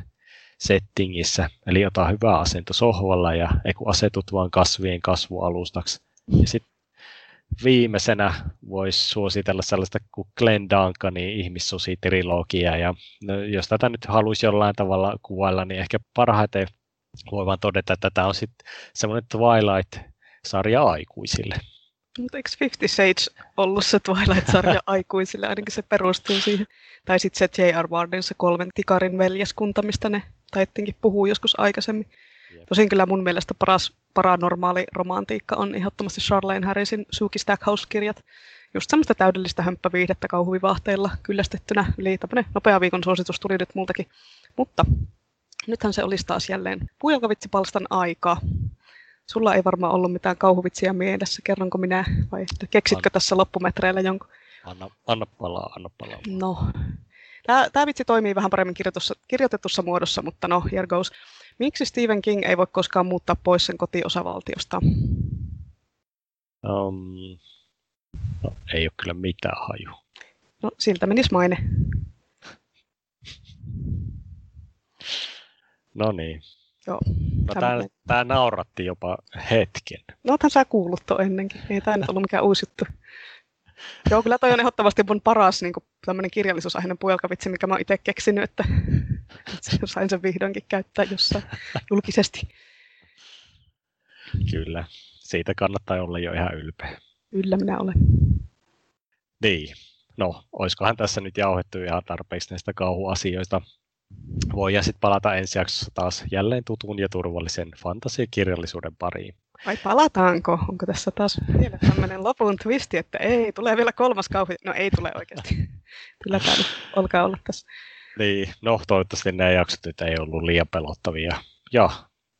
settingissä. Eli ota hyvä asento sohvalla ja asetut vaan kasvien kasvualustaksi. Ja sitten viimeisenä voisi suositella sellaista kuin Glen Duncanin ihmissusitrilogia. Ja jos tätä nyt haluaisi jollain tavalla kuvailla, niin ehkä parhaiten voi vaan todeta, että tämä on sitten semmoinen Twilight-sarja aikuisille. Mutta eikö 50 Shades ollut se Twilight-sarja aikuisille? Ainakin se perustuu siihen. Tai sitten se J.R. Wardin se kolmen tikarin veljeskunta, mistä ne taittiinkin puhuu joskus aikaisemmin. Jep. Tosin kyllä mun mielestä paras paranormaali romantiikka on ehdottomasti Charlaine Harrisin Suki Stackhouse-kirjat. Just semmoista täydellistä hömppäviihdettä kauhuvivahteilla kyllästettynä. Eli tämmöinen nopea viikon suositus tuli nyt multakin. Mutta nythän se olisi taas jälleen puujalkavitsipalstan aika. Sulla ei varmaan ollut mitään kauhuvitsiä mielessä, kerronko minä, vai keksitkö tässä loppumetreillä jonkun? Anna palaa. No, tämä vitsi toimii vähän paremmin kirjoitetussa muodossa, mutta no, here goes. Miksi Stephen King ei voi koskaan muuttaa pois sen kotiosavaltiosta? No, ei ole kyllä mitään haju. No, siltä menisi maine. No niin. Joo. No, tämä nauratti jopa hetken. No oothan sä kuullut tuon ennenkin. Ei tämä nyt ollut mikään uusi juttu. Joo, kyllä toi on ehdottomasti mun paras niin tämmöinen kirjallisuusaiheinen puujalkavitsi, mikä mä oon itse keksinyt, että sain sen vihdoinkin käyttää jossain julkisesti. Kyllä, siitä kannattaa olla jo ihan ylpeä. Kyllä minä olen. Niin, no olisikohan tässä nyt jauhettu ihan tarpeeksi näistä kauhuasioista. Voidaan sitten palata ensi jaksossa taas jälleen tutun ja turvallisen fantasiakirjallisuuden pariin. Vai palataanko? Onko tässä taas vielä tämmöinen lopun twisti, että ei, tulee vielä kolmas kauhu. No ei tule oikeasti. Kyllä tämä nyt olkaa olla tässä. Niin, no toivottavasti nämä jaksot nyt ei ollut liian pelottavia. Ja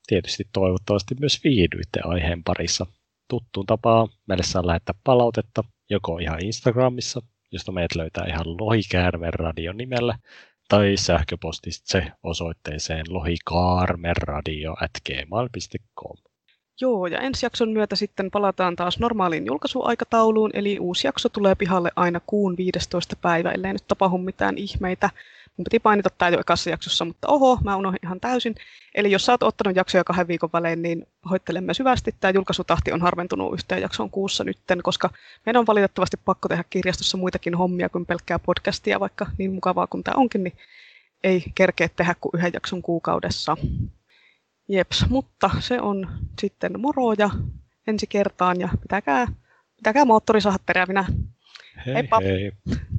tietysti toivottavasti myös viihdyitte aiheen parissa. Tuttuun tapaan meille saa lähettää palautetta joko ihan Instagramissa, josta meidät löytää ihan Lohikäärmeen radio nimellä, tai sähköpostitse osoitteeseen lohikaarmeradio@gmail.com. Joo, ja ensi jakson myötä sitten palataan taas normaaliin julkaisuaikatauluun, eli uusi jakso tulee pihalle aina kuun 15. päivä, ellei nyt tapahdu mitään ihmeitä. Mun piti mainita tämä jo ekassa jaksossa, mutta oho, mä unohdin ihan täysin. Eli jos sä oot ottanut jaksoja 2 viikon välein, niin pahoittelemme syvästi. Tämä julkaisutahti on harventunut yhteen jaksoon kuussa nytten, koska meidän on valitettavasti pakko tehdä kirjastossa muitakin hommia kuin pelkkää podcastia, vaikka niin mukavaa kuin tämä onkin, niin ei kerkeä tehdä kuin 1 jakson kuukaudessa. Jeps, mutta se on sitten moroja ensi kertaan ja pitäkää moottorisahat terävinä. Hei. Heippa. Hei.